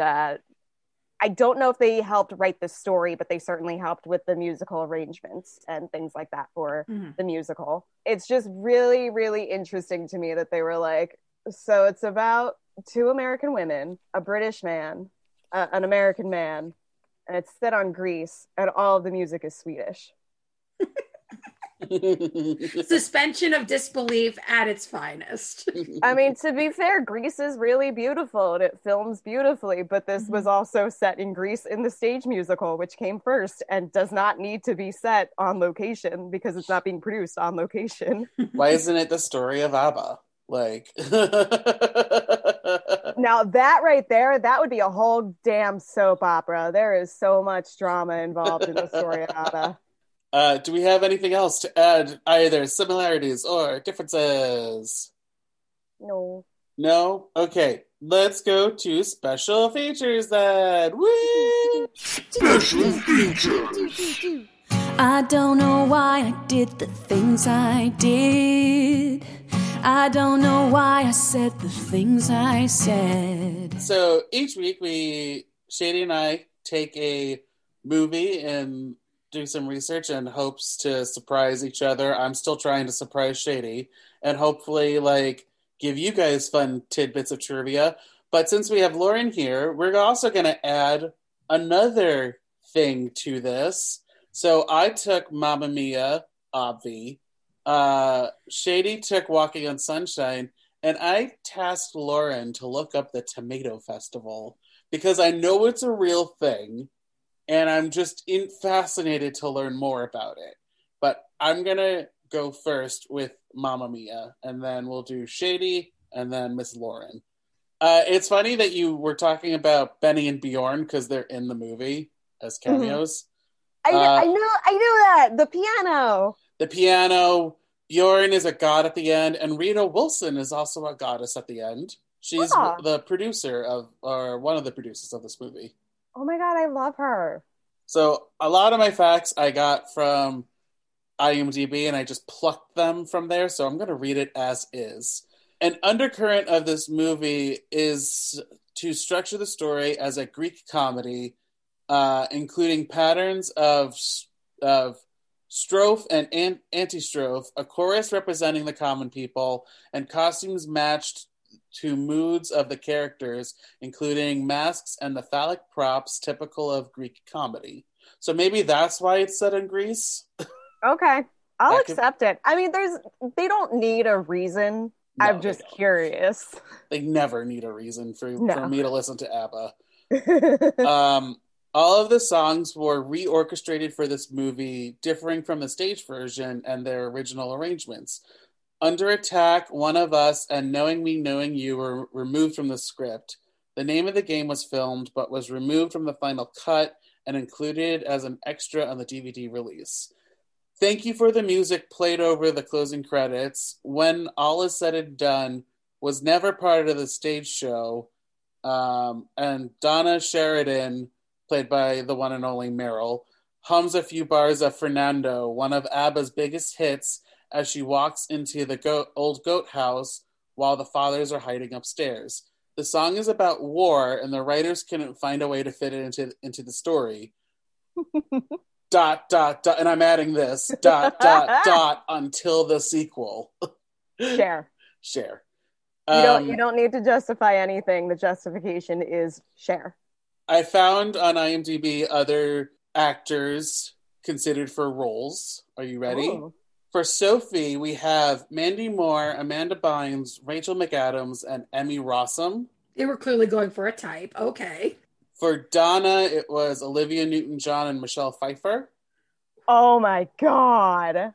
I don't know if they helped write the story, but they certainly helped with the musical arrangements and things like that for the musical. It's just really, really interesting to me that they were like, so it's about two American women, a British man, an American man, and it's set on Greece, and all of the music is Swedish. Suspension of disbelief at its finest. I mean, to be fair, Greece is really beautiful, and it films beautifully, but this was also set in Greece in the stage musical, which came first, and does not need to be set on location, because it's not being produced on location. Why isn't it the story of ABBA? Like... Now that right there, that would be a whole damn soap opera. There is so much drama involved in the story of ABBA. Do we have anything else to add? Either similarities or differences? No. No? Okay. Let's go to special features then. Woo! Special features. I don't know why I did the things I did. I don't know why I said the things I said. So each week Shady and I take a movie and do some research in hopes to surprise each other. I'm still trying to surprise Shady and hopefully, like, give you guys fun tidbits of trivia. But since we have Lauren here, we're also going to add another thing to this. So I took Mamma Mia, obvi. Shady took Walking on Sunshine, and I tasked Lauren to look up the Tomato Festival because I know it's a real thing and I'm just fascinated to learn more about it. But I'm gonna go first with Mamma Mia, and then we'll do Shady and then Miss Lauren. It's funny that you were talking about Benny and Bjorn because they're in the movie as cameos. I knew that! The piano! The piano, Bjorn is a god at the end, and Rita Wilson is also a goddess at the end. She's the producer of, or one of the producers of this movie. Oh my God, I love her. So a lot of my facts I got from IMDb, and I just plucked them from there, so I'm going to read it as is. An undercurrent of this movie is to structure the story as a Greek comedy, including patterns of strophe and anti-strophe, a chorus representing the common people, and costumes matched to moods of the characters, including masks and the phallic props typical of Greek comedy. So maybe that's why it's set in Greece. Okay. I'll accept it. I mean, they don't need a reason. No, I'm just curious. They never need a reason for me to listen to ABBA. All of the songs were reorchestrated for this movie, differing from the stage version and their original arrangements. Under Attack, One of Us, and Knowing Me, Knowing You were removed from the script. The Name of the Game was filmed, but was removed from the final cut and included as an extra on the DVD release. Thank You for the Music played over the closing credits. When All Is Said and Done was never part of the stage show. And Donna Sheridan, played by the one and only Meryl, hums a few bars of Fernando, one of ABBA's biggest hits, as she walks into the old goat house while the fathers are hiding upstairs. The song is about war, and the writers couldn't find a way to fit it into the story. Dot, dot, dot, and I'm adding this, dot, dot, dot, until the sequel. Cher. You don't need to justify anything. The justification is Cher. I found on IMDb other actors considered for roles. Are you ready? Ooh. For Sophie, we have Mandy Moore, Amanda Bynes, Rachel McAdams, and Emmy Rossum. They were clearly going for a type. Okay. For Donna, it was Olivia Newton-John and Michelle Pfeiffer. Oh my God.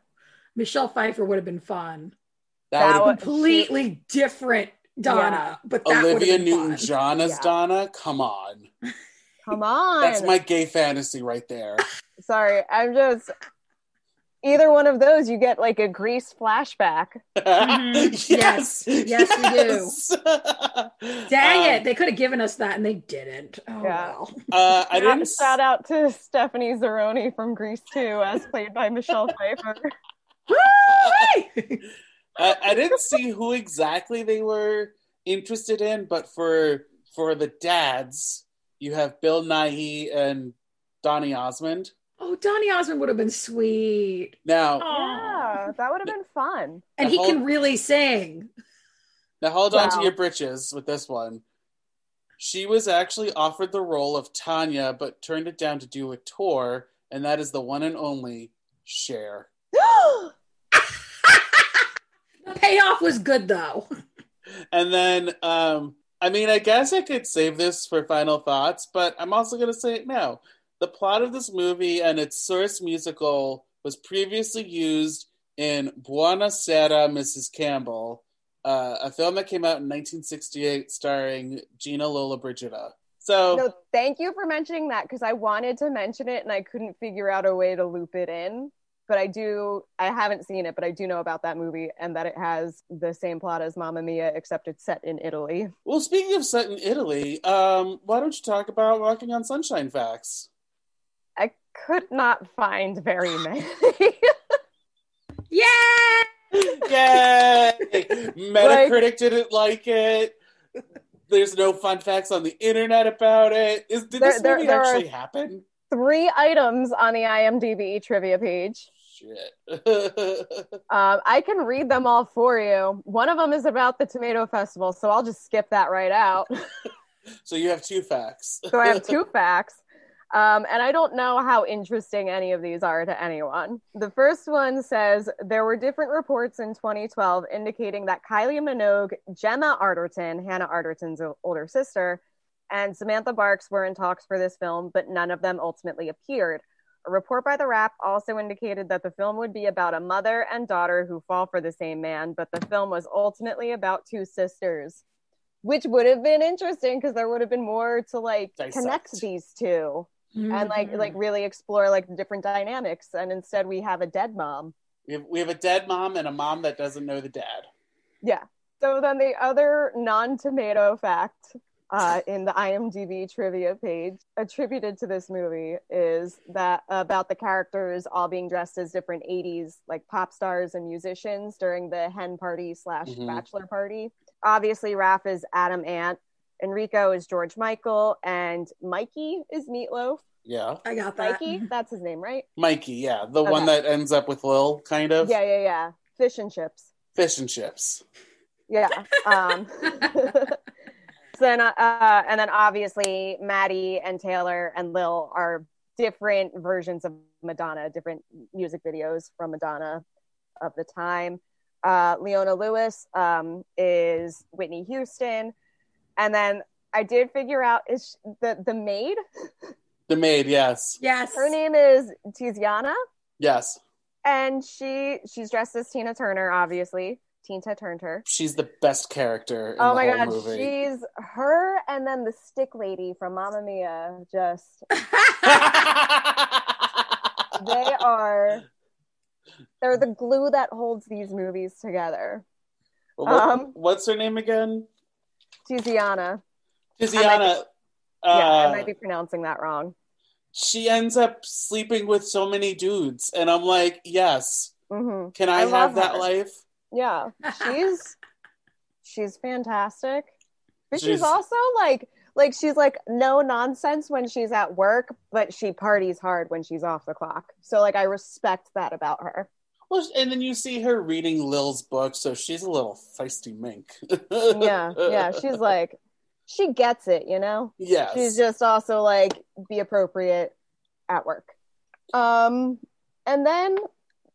Michelle Pfeiffer would have been fun. That was completely different Donna. Yeah. But that Olivia Newton-John as Donna? Come on. Come on. That's my gay fantasy right there. Sorry, I'm just... Either one of those, you get like a Grease flashback. Mm-hmm. Yes, we do. Dang it. They could have given us that and they didn't. Oh, yeah. Well. I didn't... Shout out to Stephanie Zeroni from Grease 2 as played by Michelle Pfeiffer. I didn't see who exactly they were interested in, but for the dads, you have Bill Nighy and Donny Osmond. Oh, Donny Osmond would have been sweet. Now, yeah, that would have been fun. And he can really sing. Now hold on to your britches with this one. She was actually offered the role of Tanya, but turned it down to do a tour, and that is the one and only Cher. The payoff was good, though. And then, I mean, I guess I could save this for final thoughts, but I'm also going to say it now. The plot of this movie and its source musical was previously used in Buona Sera, Mrs. Campbell, a film that came out in 1968 starring Gina Lollobrigida. So thank you for mentioning that, because I wanted to mention it and I couldn't figure out a way to loop it in. But I haven't seen it, but I do know about that movie and that it has the same plot as Mamma Mia, except it's set in Italy. Well, speaking of set in Italy, why don't you talk about Walking on Sunshine facts? I could not find very many. Yay! Yay! Metacritic didn't like it. There's no fun facts on the internet about it. Did this movie actually happen? 3 items on the IMDb trivia page. Shit. I can read them all for you. One of them is about the Tomato Festival, so I'll just skip that right out. So you have 2 facts. So I have 2 facts. And I don't know how interesting any of these are to anyone. The first one says, there were different reports in 2012 indicating that Kylie Minogue, Gemma Arterton, Hannah Arterton's older sister, and Samantha Barks were in talks for this film, but none of them ultimately appeared. A report by The Wrap also indicated that the film would be about a mother and daughter who fall for the same man, but the film was ultimately about 2 sisters. Which would have been interesting because there would have been more to like connect these 2. Mm-hmm. And like really explore like different dynamics, and instead we have a dead mom. We have a dead mom and a mom that doesn't know the dad. Yeah, So then the other non-tomato fact in the IMDb trivia page attributed to this movie is that about the characters all being dressed as different 80s like pop stars and musicians during the hen party / bachelor party. Obviously, Raph is Adam Ant, Enrico is George Michael, and Mikey is Meatloaf. Yeah. I got that. Mikey, that's his name, right? Mikey, yeah. The one that ends up with Lil, kind of. Yeah. Fish and chips. Yeah. So then obviously Maddie and Taylor and Lil are different versions of Madonna, different music videos from Madonna of the time. Leona Lewis is Whitney Houston. And then I did figure out is the maid. The maid, yes. Yes. Her name is Tiziana. Yes. And she's dressed as Tina Turner, obviously. Tina turned her. She's the best character in the whole movie. Oh my god, she's her, and then the stick lady from Mamma Mia. Just they're the glue that holds these movies together. Well, what's her name again? Tiziana. I might be pronouncing that wrong. She ends up sleeping with so many dudes, and I'm like, yes. Mm-hmm. Can I have that life? Yeah, she's fantastic, but she's also like she's like no nonsense when she's at work, but she parties hard when she's off the clock. So like I respect that about her. Well, and then you see her reading Lil's book, so she's a little feisty mink. yeah, she's like. She gets it, you know? Yes. She's just also, like, be appropriate at work. And then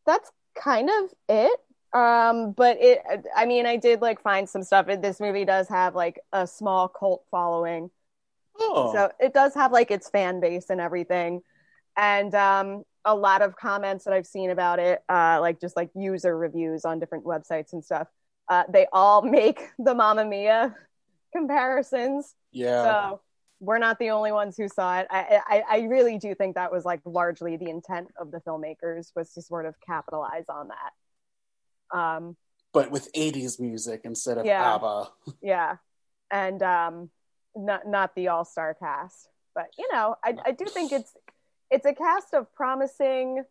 that's kind of it. But I did, like, find some stuff. This movie does have, like, a small cult following. Oh. So it does have, like, its fan base and everything. And a lot of comments that I've seen about it, just user reviews on different websites and stuff. They all make the Mamma Mia comparisons. Yeah. So we're not the only ones who saw it. I really do think that was like largely the intent of the filmmakers was to sort of capitalize on that. But with 80s music instead of ABBA. Yeah. And not the all-star cast. But you know, I do think it's a cast of promising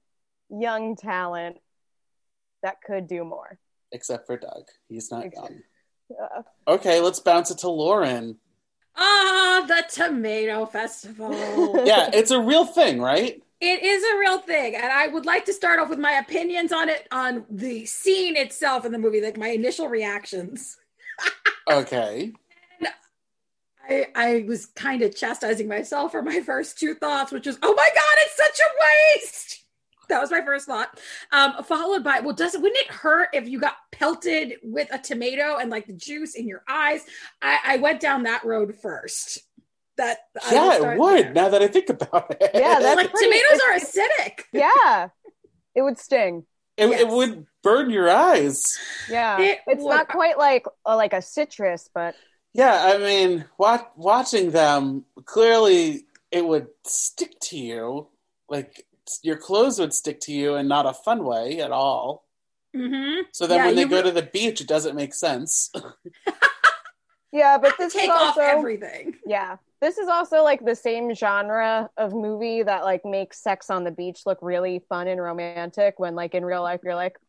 young talent that could do more. Except for Doug. He's not young. Yeah. Okay, let's bounce it to Lauren. The Tomato Festival. Yeah, it's a real thing, right? It is a real thing, and I would like to start off with my opinions on it, on the scene itself in the movie, like my initial reactions. Okay. And I was kind of chastising myself for my first two thoughts, which is, oh my god, it's such a waste! That was my first thought. Followed by, well, wouldn't it hurt if you got pelted with a tomato and like the juice in your eyes? I went down that road first. It would. There. Now that I think about it, yeah, that's like tomatoes are acidic. Yeah, it would sting. It would burn your eyes. Yeah, it's not quite like a citrus, but yeah, I mean, watching them clearly, it would stick to you like. Your clothes would stick to you and not a fun way at all. Mm-hmm. So then when they go to the beach, it doesn't make sense. Yeah, but this is also off everything. Yeah. This is also like the same genre of movie that like makes sex on the beach look really fun and romantic when like in real life you're like,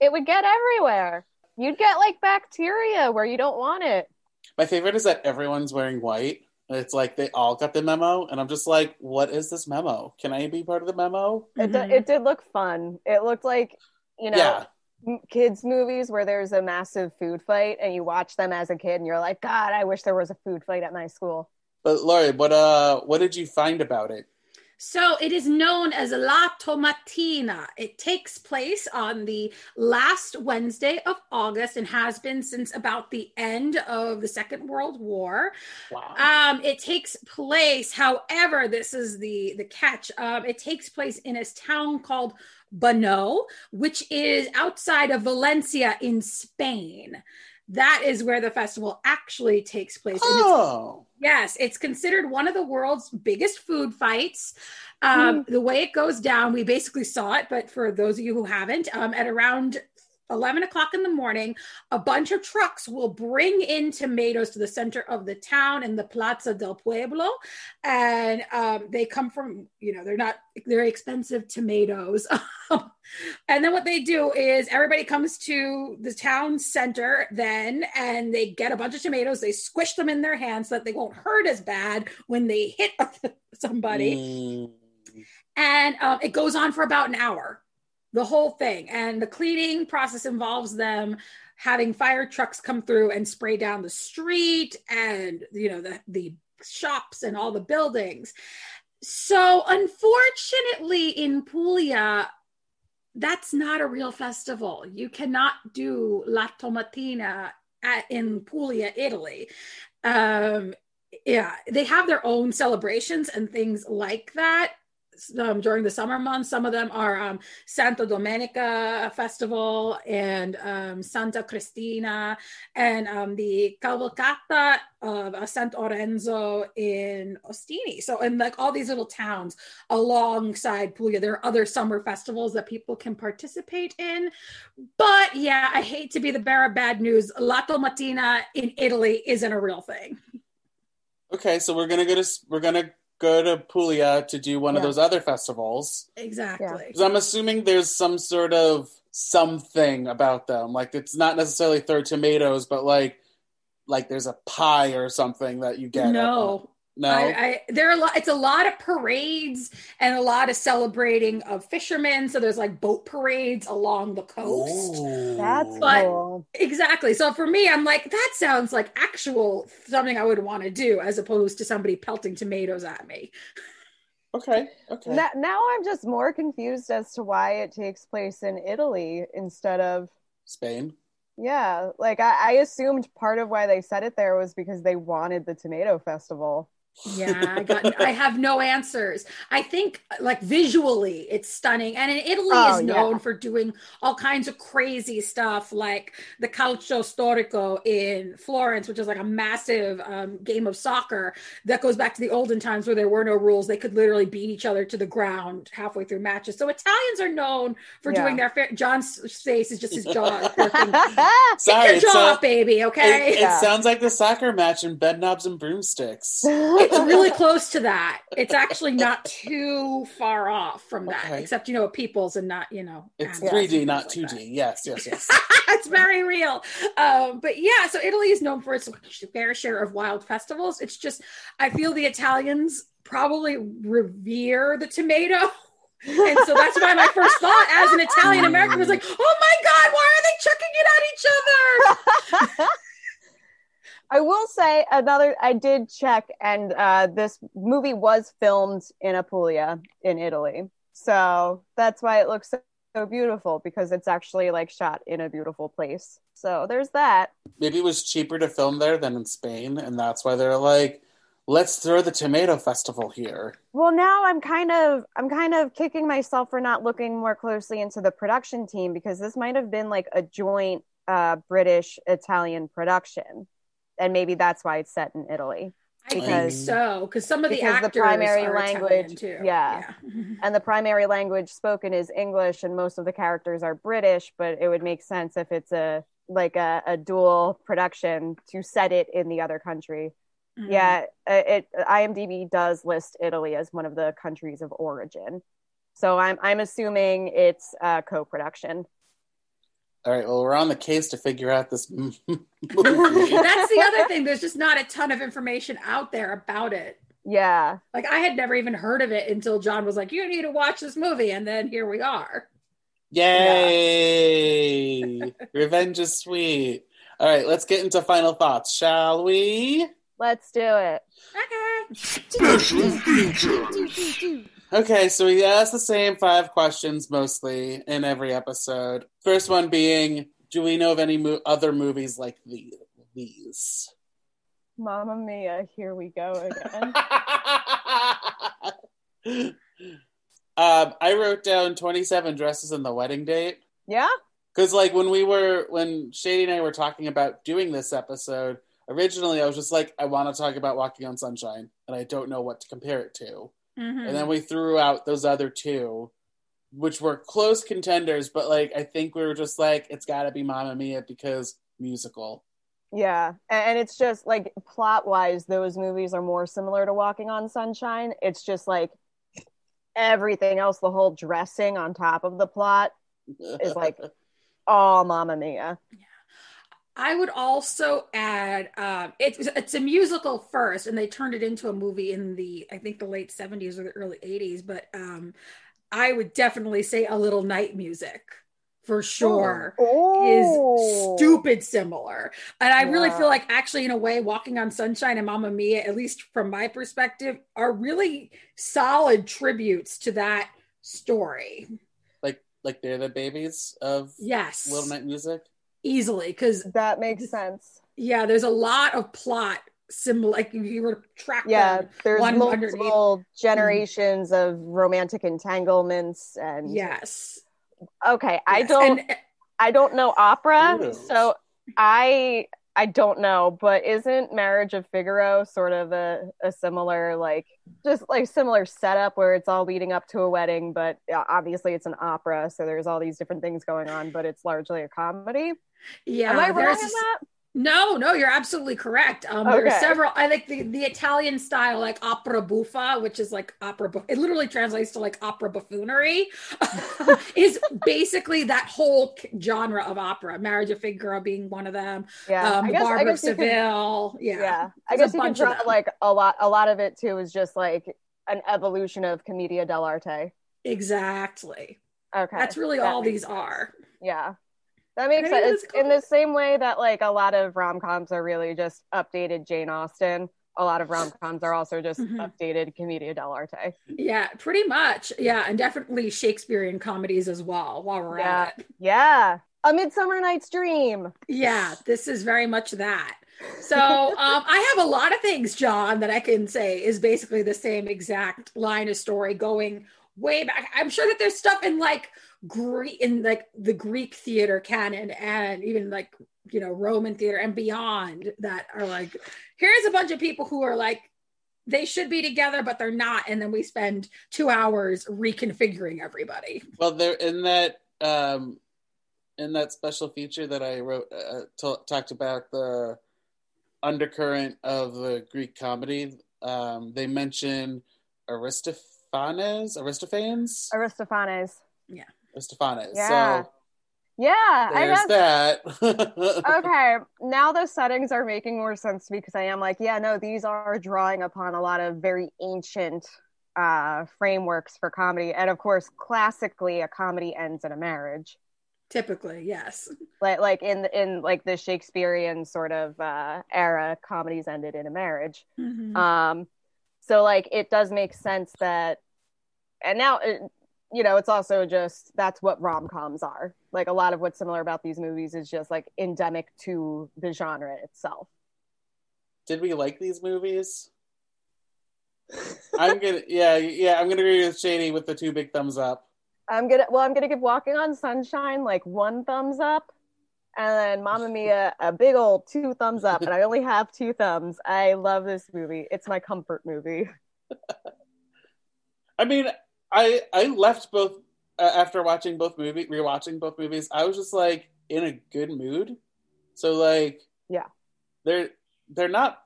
it would get everywhere. You'd get like bacteria where you don't want it. My favorite is that everyone's wearing white. It's like they all got the memo, and I'm just like, what is this memo? Can I be part of the memo? It did look fun. It looked like, you know, kids' movies where there's a massive food fight, and you watch them as a kid, and you're like, God, I wish there was a food fight at my school. But, Laurie, what did you find about it? So it is known as La Tomatina. It takes place on the last Wednesday of August and has been since about the end of the Second World War. Wow. It takes place, however, this is the catch. It takes place in a town called Bonó, which is outside of Valencia in Spain. That is where the festival actually takes place. Oh. Yes, it's considered one of the world's biggest food fights. The way it goes down, we basically saw it, but for those of you who haven't, at around 11 o'clock in the morning, a bunch of trucks will bring in tomatoes to the center of the town in the Plaza del Pueblo. And they come from, you know, they're not very expensive tomatoes. And then what they do is everybody comes to the town center then, and they get a bunch of tomatoes. They squish them in their hands so that they won't hurt as bad when they hit somebody. And it goes on for about an hour, the whole thing. And the cleaning process involves them having fire trucks come through and spray down the street and, you know, the shops and all the buildings. So unfortunately in Puglia, that's not a real festival. You cannot do La Tomatina in Puglia, Italy. Yeah, they have their own celebrations and things like that. During the summer months, some of them are Santo Domenica Festival and Santa Cristina and the Cavalcata of Sant'Orenzo in Ostini. So, and like all these little towns alongside Puglia, there are other summer festivals that people can participate in. But yeah, I hate to be the bearer of bad news. La Tomatina in Italy isn't a real thing. Okay, so we're gonna go to Puglia to do one of those other festivals. Exactly. Because I'm assuming there's some sort of something about them. Like, it's not necessarily throw tomatoes, but like there's a pie or something that you get. It's a lot of parades and a lot of celebrating of fishermen. So there's like boat parades along the coast. Ooh, that's cool. Exactly. So for me, I'm like, that sounds like actual something I would want to do as opposed to somebody pelting tomatoes at me. Okay. Now I'm just more confused as to why it takes place in Italy instead of Spain. Yeah. Like I assumed part of why they said it there was because they wanted the tomato festival. Yeah, I have no answers. I think like visually it's stunning, and in Italy is known for doing all kinds of crazy stuff, like the Calcio Storico in Florence, which is like a massive game of soccer that goes back to the olden times where there were no rules. They could literally beat each other to the ground halfway through matches. So Italians are known for doing their John's face is just his jaw. Sorry, jaw, baby. Okay, it sounds like the soccer match in Bedknobs and Broomsticks. It's really close to that. It's actually not too far off from that, except, you know, peoples and not, you know. It's 3D, not 2D. That. Yes. It's very real. But yeah, so Italy is known for its fair share of wild festivals. It's just, I feel the Italians probably revere the tomato. And so that's why my first thought as an Italian American was like, oh my God, why are they chucking it at each other? I will say I did check, and this movie was filmed in Apulia in Italy. So that's why it looks so beautiful, because it's actually like shot in a beautiful place. So there's that. Maybe it was cheaper to film there than in Spain. And that's why they're like, let's throw the tomato festival here. Well, now I'm kind of kicking myself for not looking more closely into the production team, because this might have been like a joint British-Italian production. And maybe that's why it's set in Italy. I think so, because some of the actors the primary are language, too. Yeah. And the primary language spoken is English, and most of the characters are British. But it would make sense if it's a dual production to set it in the other country. Mm-hmm. Yeah, IMDb does list Italy as one of the countries of origin, so I'm assuming it's a co-production. All right, well, we're on the case to figure out this movie. That's the other thing. There's just not a ton of information out there about it. Yeah. Like, I had never even heard of it until John was like, you need to watch this movie. And then here we are. Yay. Yeah. Revenge is sweet. All right, let's get into final thoughts, shall we? Let's do it. Okay. Special features. Okay, so we asked the same 5 questions mostly in every episode. First one being, do we know of any other movies like these? Mamma Mia, here we go again. I wrote down 27 Dresses and the Wedding Date. Yeah? Because like when Shady and I were talking about doing this episode, originally I was just like, I want to talk about Walking on Sunshine, and I don't know what to compare it to. Mm-hmm. And then we threw out those other two which were close contenders, but like I think we were just like, it's got to be Mamma Mia because musical. Yeah, and it's just like plot-wise, those movies are more similar to Walking on Sunshine. It's just like everything else, the whole dressing on top of the plot is like all Mamma Mia. Yeah. I would also add, it's a musical first, and they turned it into a movie in the, I think the late 70s or the early 80s, but I would definitely say A Little Night Music, for sure, is stupid similar. And I really feel like actually in a way, Walking on Sunshine and Mamma Mia, at least from my perspective, are really solid tributes to that story. Like they're the babies of Little Night Music? Easily, because that makes sense. Yeah, there's a lot of plot similar, like if you were to track them, there's multiple generations of romantic entanglements and yes. I don't know opera, so I don't know, but isn't Marriage of Figaro sort of a similar, like just like similar setup where it's all leading up to a wedding, but obviously it's an opera, so there's all these different things going on, but it's largely a comedy. Yeah, am I wrong on that? No, you're absolutely correct. There are several. I think the Italian style, like opera buffa, which is like opera, it literally translates to like opera buffoonery, is basically that whole genre of opera. Marriage of Figaro being one of them. Yeah, Barbara of Seville. I guess you can draw like a lot of it too is just like an evolution of commedia dell'arte. Exactly. Okay, that's really all these are. Yeah. That makes sense. It's cool. In the same way that like a lot of rom-coms are really just updated Jane Austen, a lot of rom-coms are also just updated commedia dell'arte. Yeah, pretty much. Yeah, and definitely Shakespearean comedies as well while we're at it. Yeah. A Midsummer Night's Dream. Yeah, this is very much that. So I have a lot of things, John, that I can say is basically the same exact line of story going way back. I'm sure that there's stuff in like Greek, in like the Greek theater canon and even like, you know, Roman theater and beyond that are like, here's a bunch of people who are like, they should be together, but they're not. And then we spend 2 hours reconfiguring everybody. Well, they're in that special feature that I wrote, talked about the undercurrent of the Greek comedy. They mention Aristophanes. Yeah. Stefano. Yeah. So yeah, that. Okay. Now the settings are making more sense to me because I am like, yeah, no, these are drawing upon a lot of very ancient frameworks for comedy. And of course, classically a comedy ends in a marriage. Typically, yes. Like in like the Shakespearean sort of era, comedies ended in a marriage. Mm-hmm. So like it does make sense that, and now you know, it's also just, that's what rom-coms are. Like, a lot of what's similar about these movies is just, like, endemic to the genre itself. Did we like these movies? I'm gonna agree with Shady with the 2 big thumbs up. I'm gonna give Walking on Sunshine, like, 1 thumbs up, and then Mamma Mia, a big old 2 thumbs up, and I only have 2 thumbs. I love this movie. It's my comfort movie. I mean, I left both after watching both movies, rewatching both movies. I was just like in a good mood, so like they're not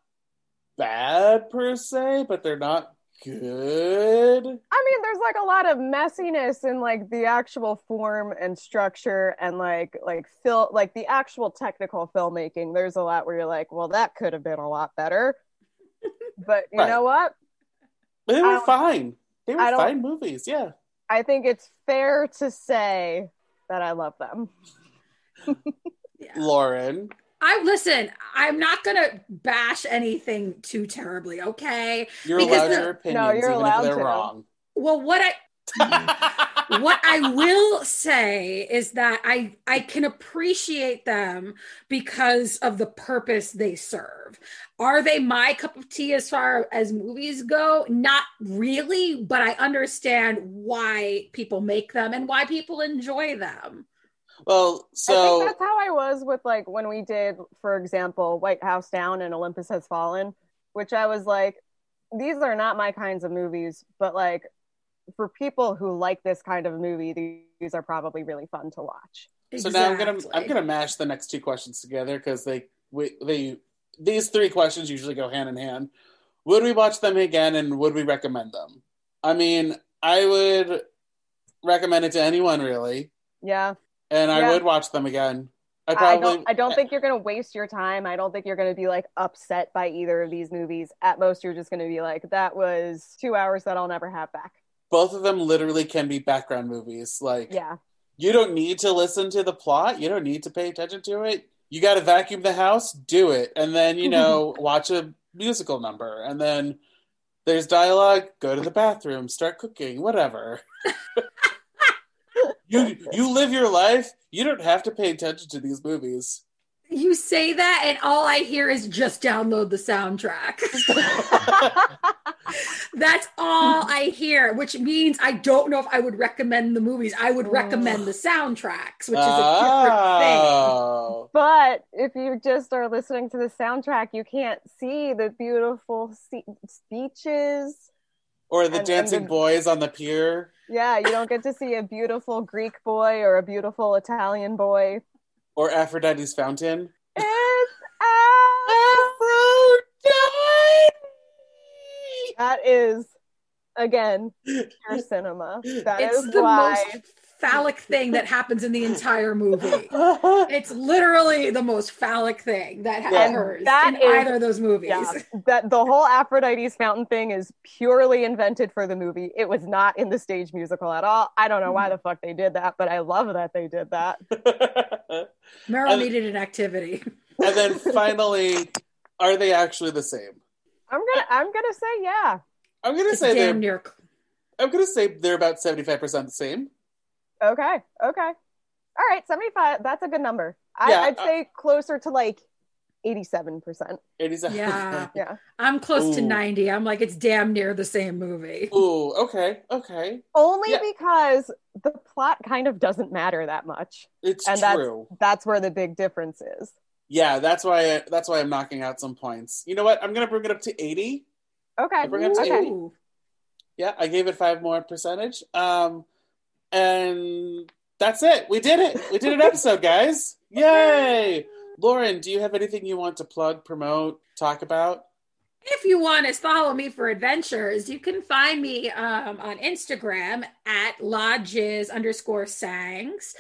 bad per se, but they're not good. I mean, there's like a lot of messiness in like the actual form and structure and like the actual technical filmmaking. There's a lot where you're like, well, that could have been a lot better, but you know what? But they were fine. They were fine movies, yeah. I think it's fair to say that I love them. Lauren. I'm not going to bash anything too terribly, okay? You're allowed your opinions, even if they're wrong. Well, what I will say is that I can appreciate them because of the purpose they serve. Are they my cup of tea as far as movies go? Not really, but I understand why people make them and why people enjoy them. Well, so I think that's how I was with like when we did, for example, White House Down and Olympus Has Fallen, which I was like, these are not my kinds of movies, but like for people who like this kind of movie, these are probably really fun to watch. Exactly. So now I'm gonna mash the next two questions together because these three questions usually go hand in hand. Would we watch them again, and would we recommend them? I mean, I would recommend it to anyone, really. Yeah. And I would watch them again. I don't think you're going to waste your time. I don't think you're going to be, like, upset by either of these movies. At most, you're just going to be like, that was 2 hours that I'll never have back. Both of them literally can be background movies. Like, yeah. You don't need to listen to the plot. You don't need to pay attention to it. You got to vacuum the house, do it. And then, you know, watch a musical number. And then there's dialogue, go to the bathroom, start cooking, whatever. You live your life. You don't have to pay attention to these movies. You say that, and all I hear is just download the soundtrack. That's all I hear, which means I don't know if I would recommend the movies. I would recommend the soundtracks, which is a different thing. But if you just are listening to the soundtrack, you can't see the beautiful beaches. Or the dancing boys on the pier. Yeah, you don't get to see a beautiful Greek boy or a beautiful Italian boy. Or Aphrodite's fountain. It's Aphrodite! That is, again, pure cinema. It's the most phallic thing that happens in the entire movie. It's literally the most phallic thing that occurs in either of those movies. Yeah, that the whole Aphrodite's fountain thing is purely invented for the movie. It was not in the stage musical at all. I don't know why the fuck they did that, but I love that they did that. Meryl needed an activity. And then finally, are they actually the same? I'm gonna say yeah. I'm gonna say they're about 75% the same. Okay. All right, 75, that's a good number. I'd say closer to like 87%. 87%. Yeah. I'm close to 90. I'm like, it's damn near the same movie. Ooh, okay. Only because the plot kind of doesn't matter that much. It's true. That's where the big difference is. Yeah, that's why I'm knocking out some points. You know what? I'm going to bring it up to 80. Okay. Ooh. Yeah, I gave it 5% more. And that's it. We did an episode, guys. Yay! Lauren, do you have anything you want to plug, promote, talk about? If you want to follow me for adventures, you can find me on Instagram at lodges_sangs.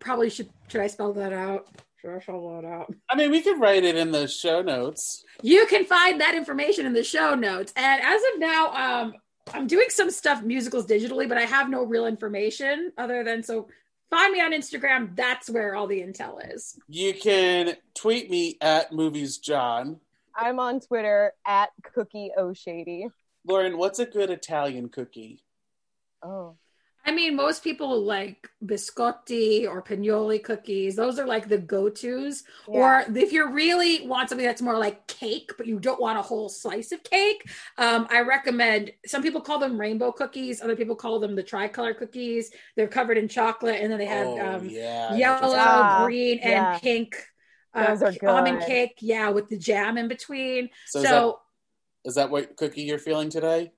Probably should I spell that out? Should I spell that out? I mean, we could write it in the show notes. You can find that information in the show notes. And as of now, I'm doing some stuff, musicals digitally, but I have no real information other than, so find me on Instagram. That's where all the intel is. You can tweet me at MoviesJohn. I'm on Twitter at Cookie O'Shady. Lauren, what's a good Italian cookie? Oh. I mean, most people like biscotti or pignoli cookies. Those are like the go-tos. Yeah. Or if you really want something that's more like cake, but you don't want a whole slice of cake, I recommend, some people call them rainbow cookies. Other people call them the tricolor cookies. They're covered in chocolate, and then they have yellow, green, and pink almond cake. Yeah, with the jam in between. So is that what cookie you're feeling today?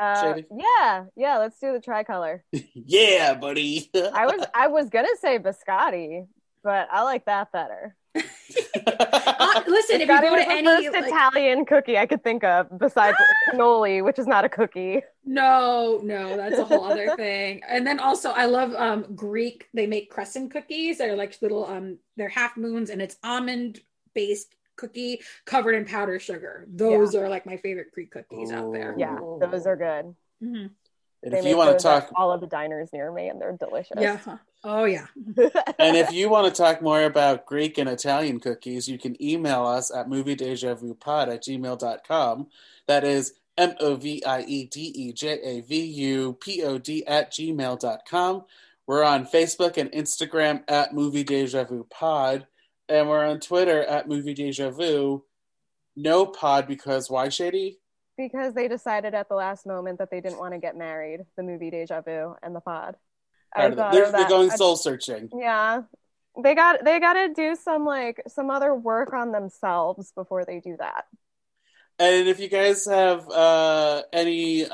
Yeah, let's do the tricolor. Yeah, buddy. I was gonna say biscotti, but I like that better. Listen, if you go to any most Italian cookie I could think of besides cannoli, which is not a cookie. No, that's a whole other thing. And then also I love Greek, they make crescent cookies. They're like little they're half moons, and it's almond based cookie covered in powdered sugar. Those are like my favorite Greek cookies out there. Yeah, those are good. Mm-hmm. And if you want to talk, all of the diners near me, and they're delicious. Yeah. Oh yeah. And if you want to talk more about Greek and Italian cookies, you can email us at moviedejavupod@gmail.com. That is moviedejavupod@gmail.com. We're on Facebook and Instagram at Movie Deja Vu Pod. And we're on Twitter at Movie Deja Vu. No pod, because why, Shady? Because they decided at the last moment that they didn't want to get married, the Movie Deja Vu and the pod. They're going soul searching. Yeah. They got to do some other work on themselves before they do that. And if you guys have any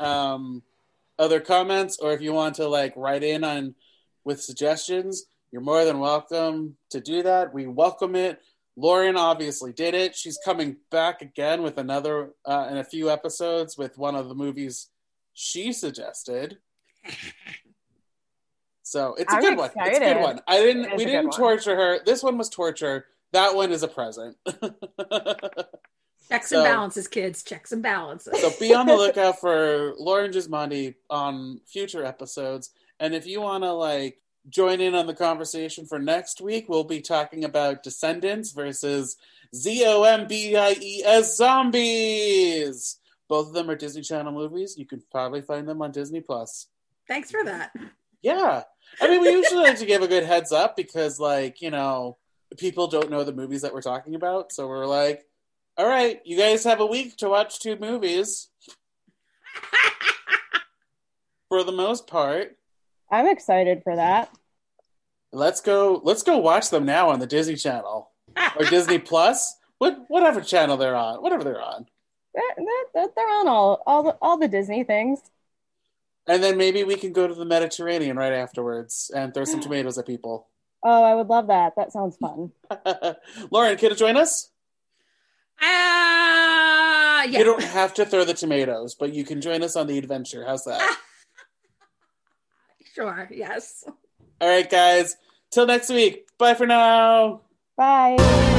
other comments, or if you want to like write in on with suggestions, you're more than welcome to do that. We welcome it. Lauren obviously did it. She's coming back again with another in a few episodes with one of the movies she suggested. So it's a good one. It's a good one. We didn't torture her. This one was torture. That one is a present. Checks and balances, kids. Checks and balances. So be on the lookout for Lauren Gismondi on future episodes. And if you want to like join in on the conversation for next week, we'll be talking about Descendants versus Zombies Zombies. Both of them are Disney Channel movies. You can probably find them on Disney Plus. Thanks for that. Yeah. I mean, we usually like to give a good heads up because, like, you know, people don't know the movies that we're talking about. So we're like, all right, you guys have a week to watch two movies. For the most part. I'm excited for that. Let's go watch them now on the Disney Channel. Or Disney Plus. Whatever channel they're on. Whatever they're on. They're on all the Disney things. And then maybe we can go to the Mediterranean right afterwards and throw some tomatoes at people. Oh, I would love that. That sounds fun. Lauren, can you join us? Yeah. You don't have to throw the tomatoes, but you can join us on the adventure. How's that? Sure, yes. All right, guys. Till next week. Bye for now. Bye.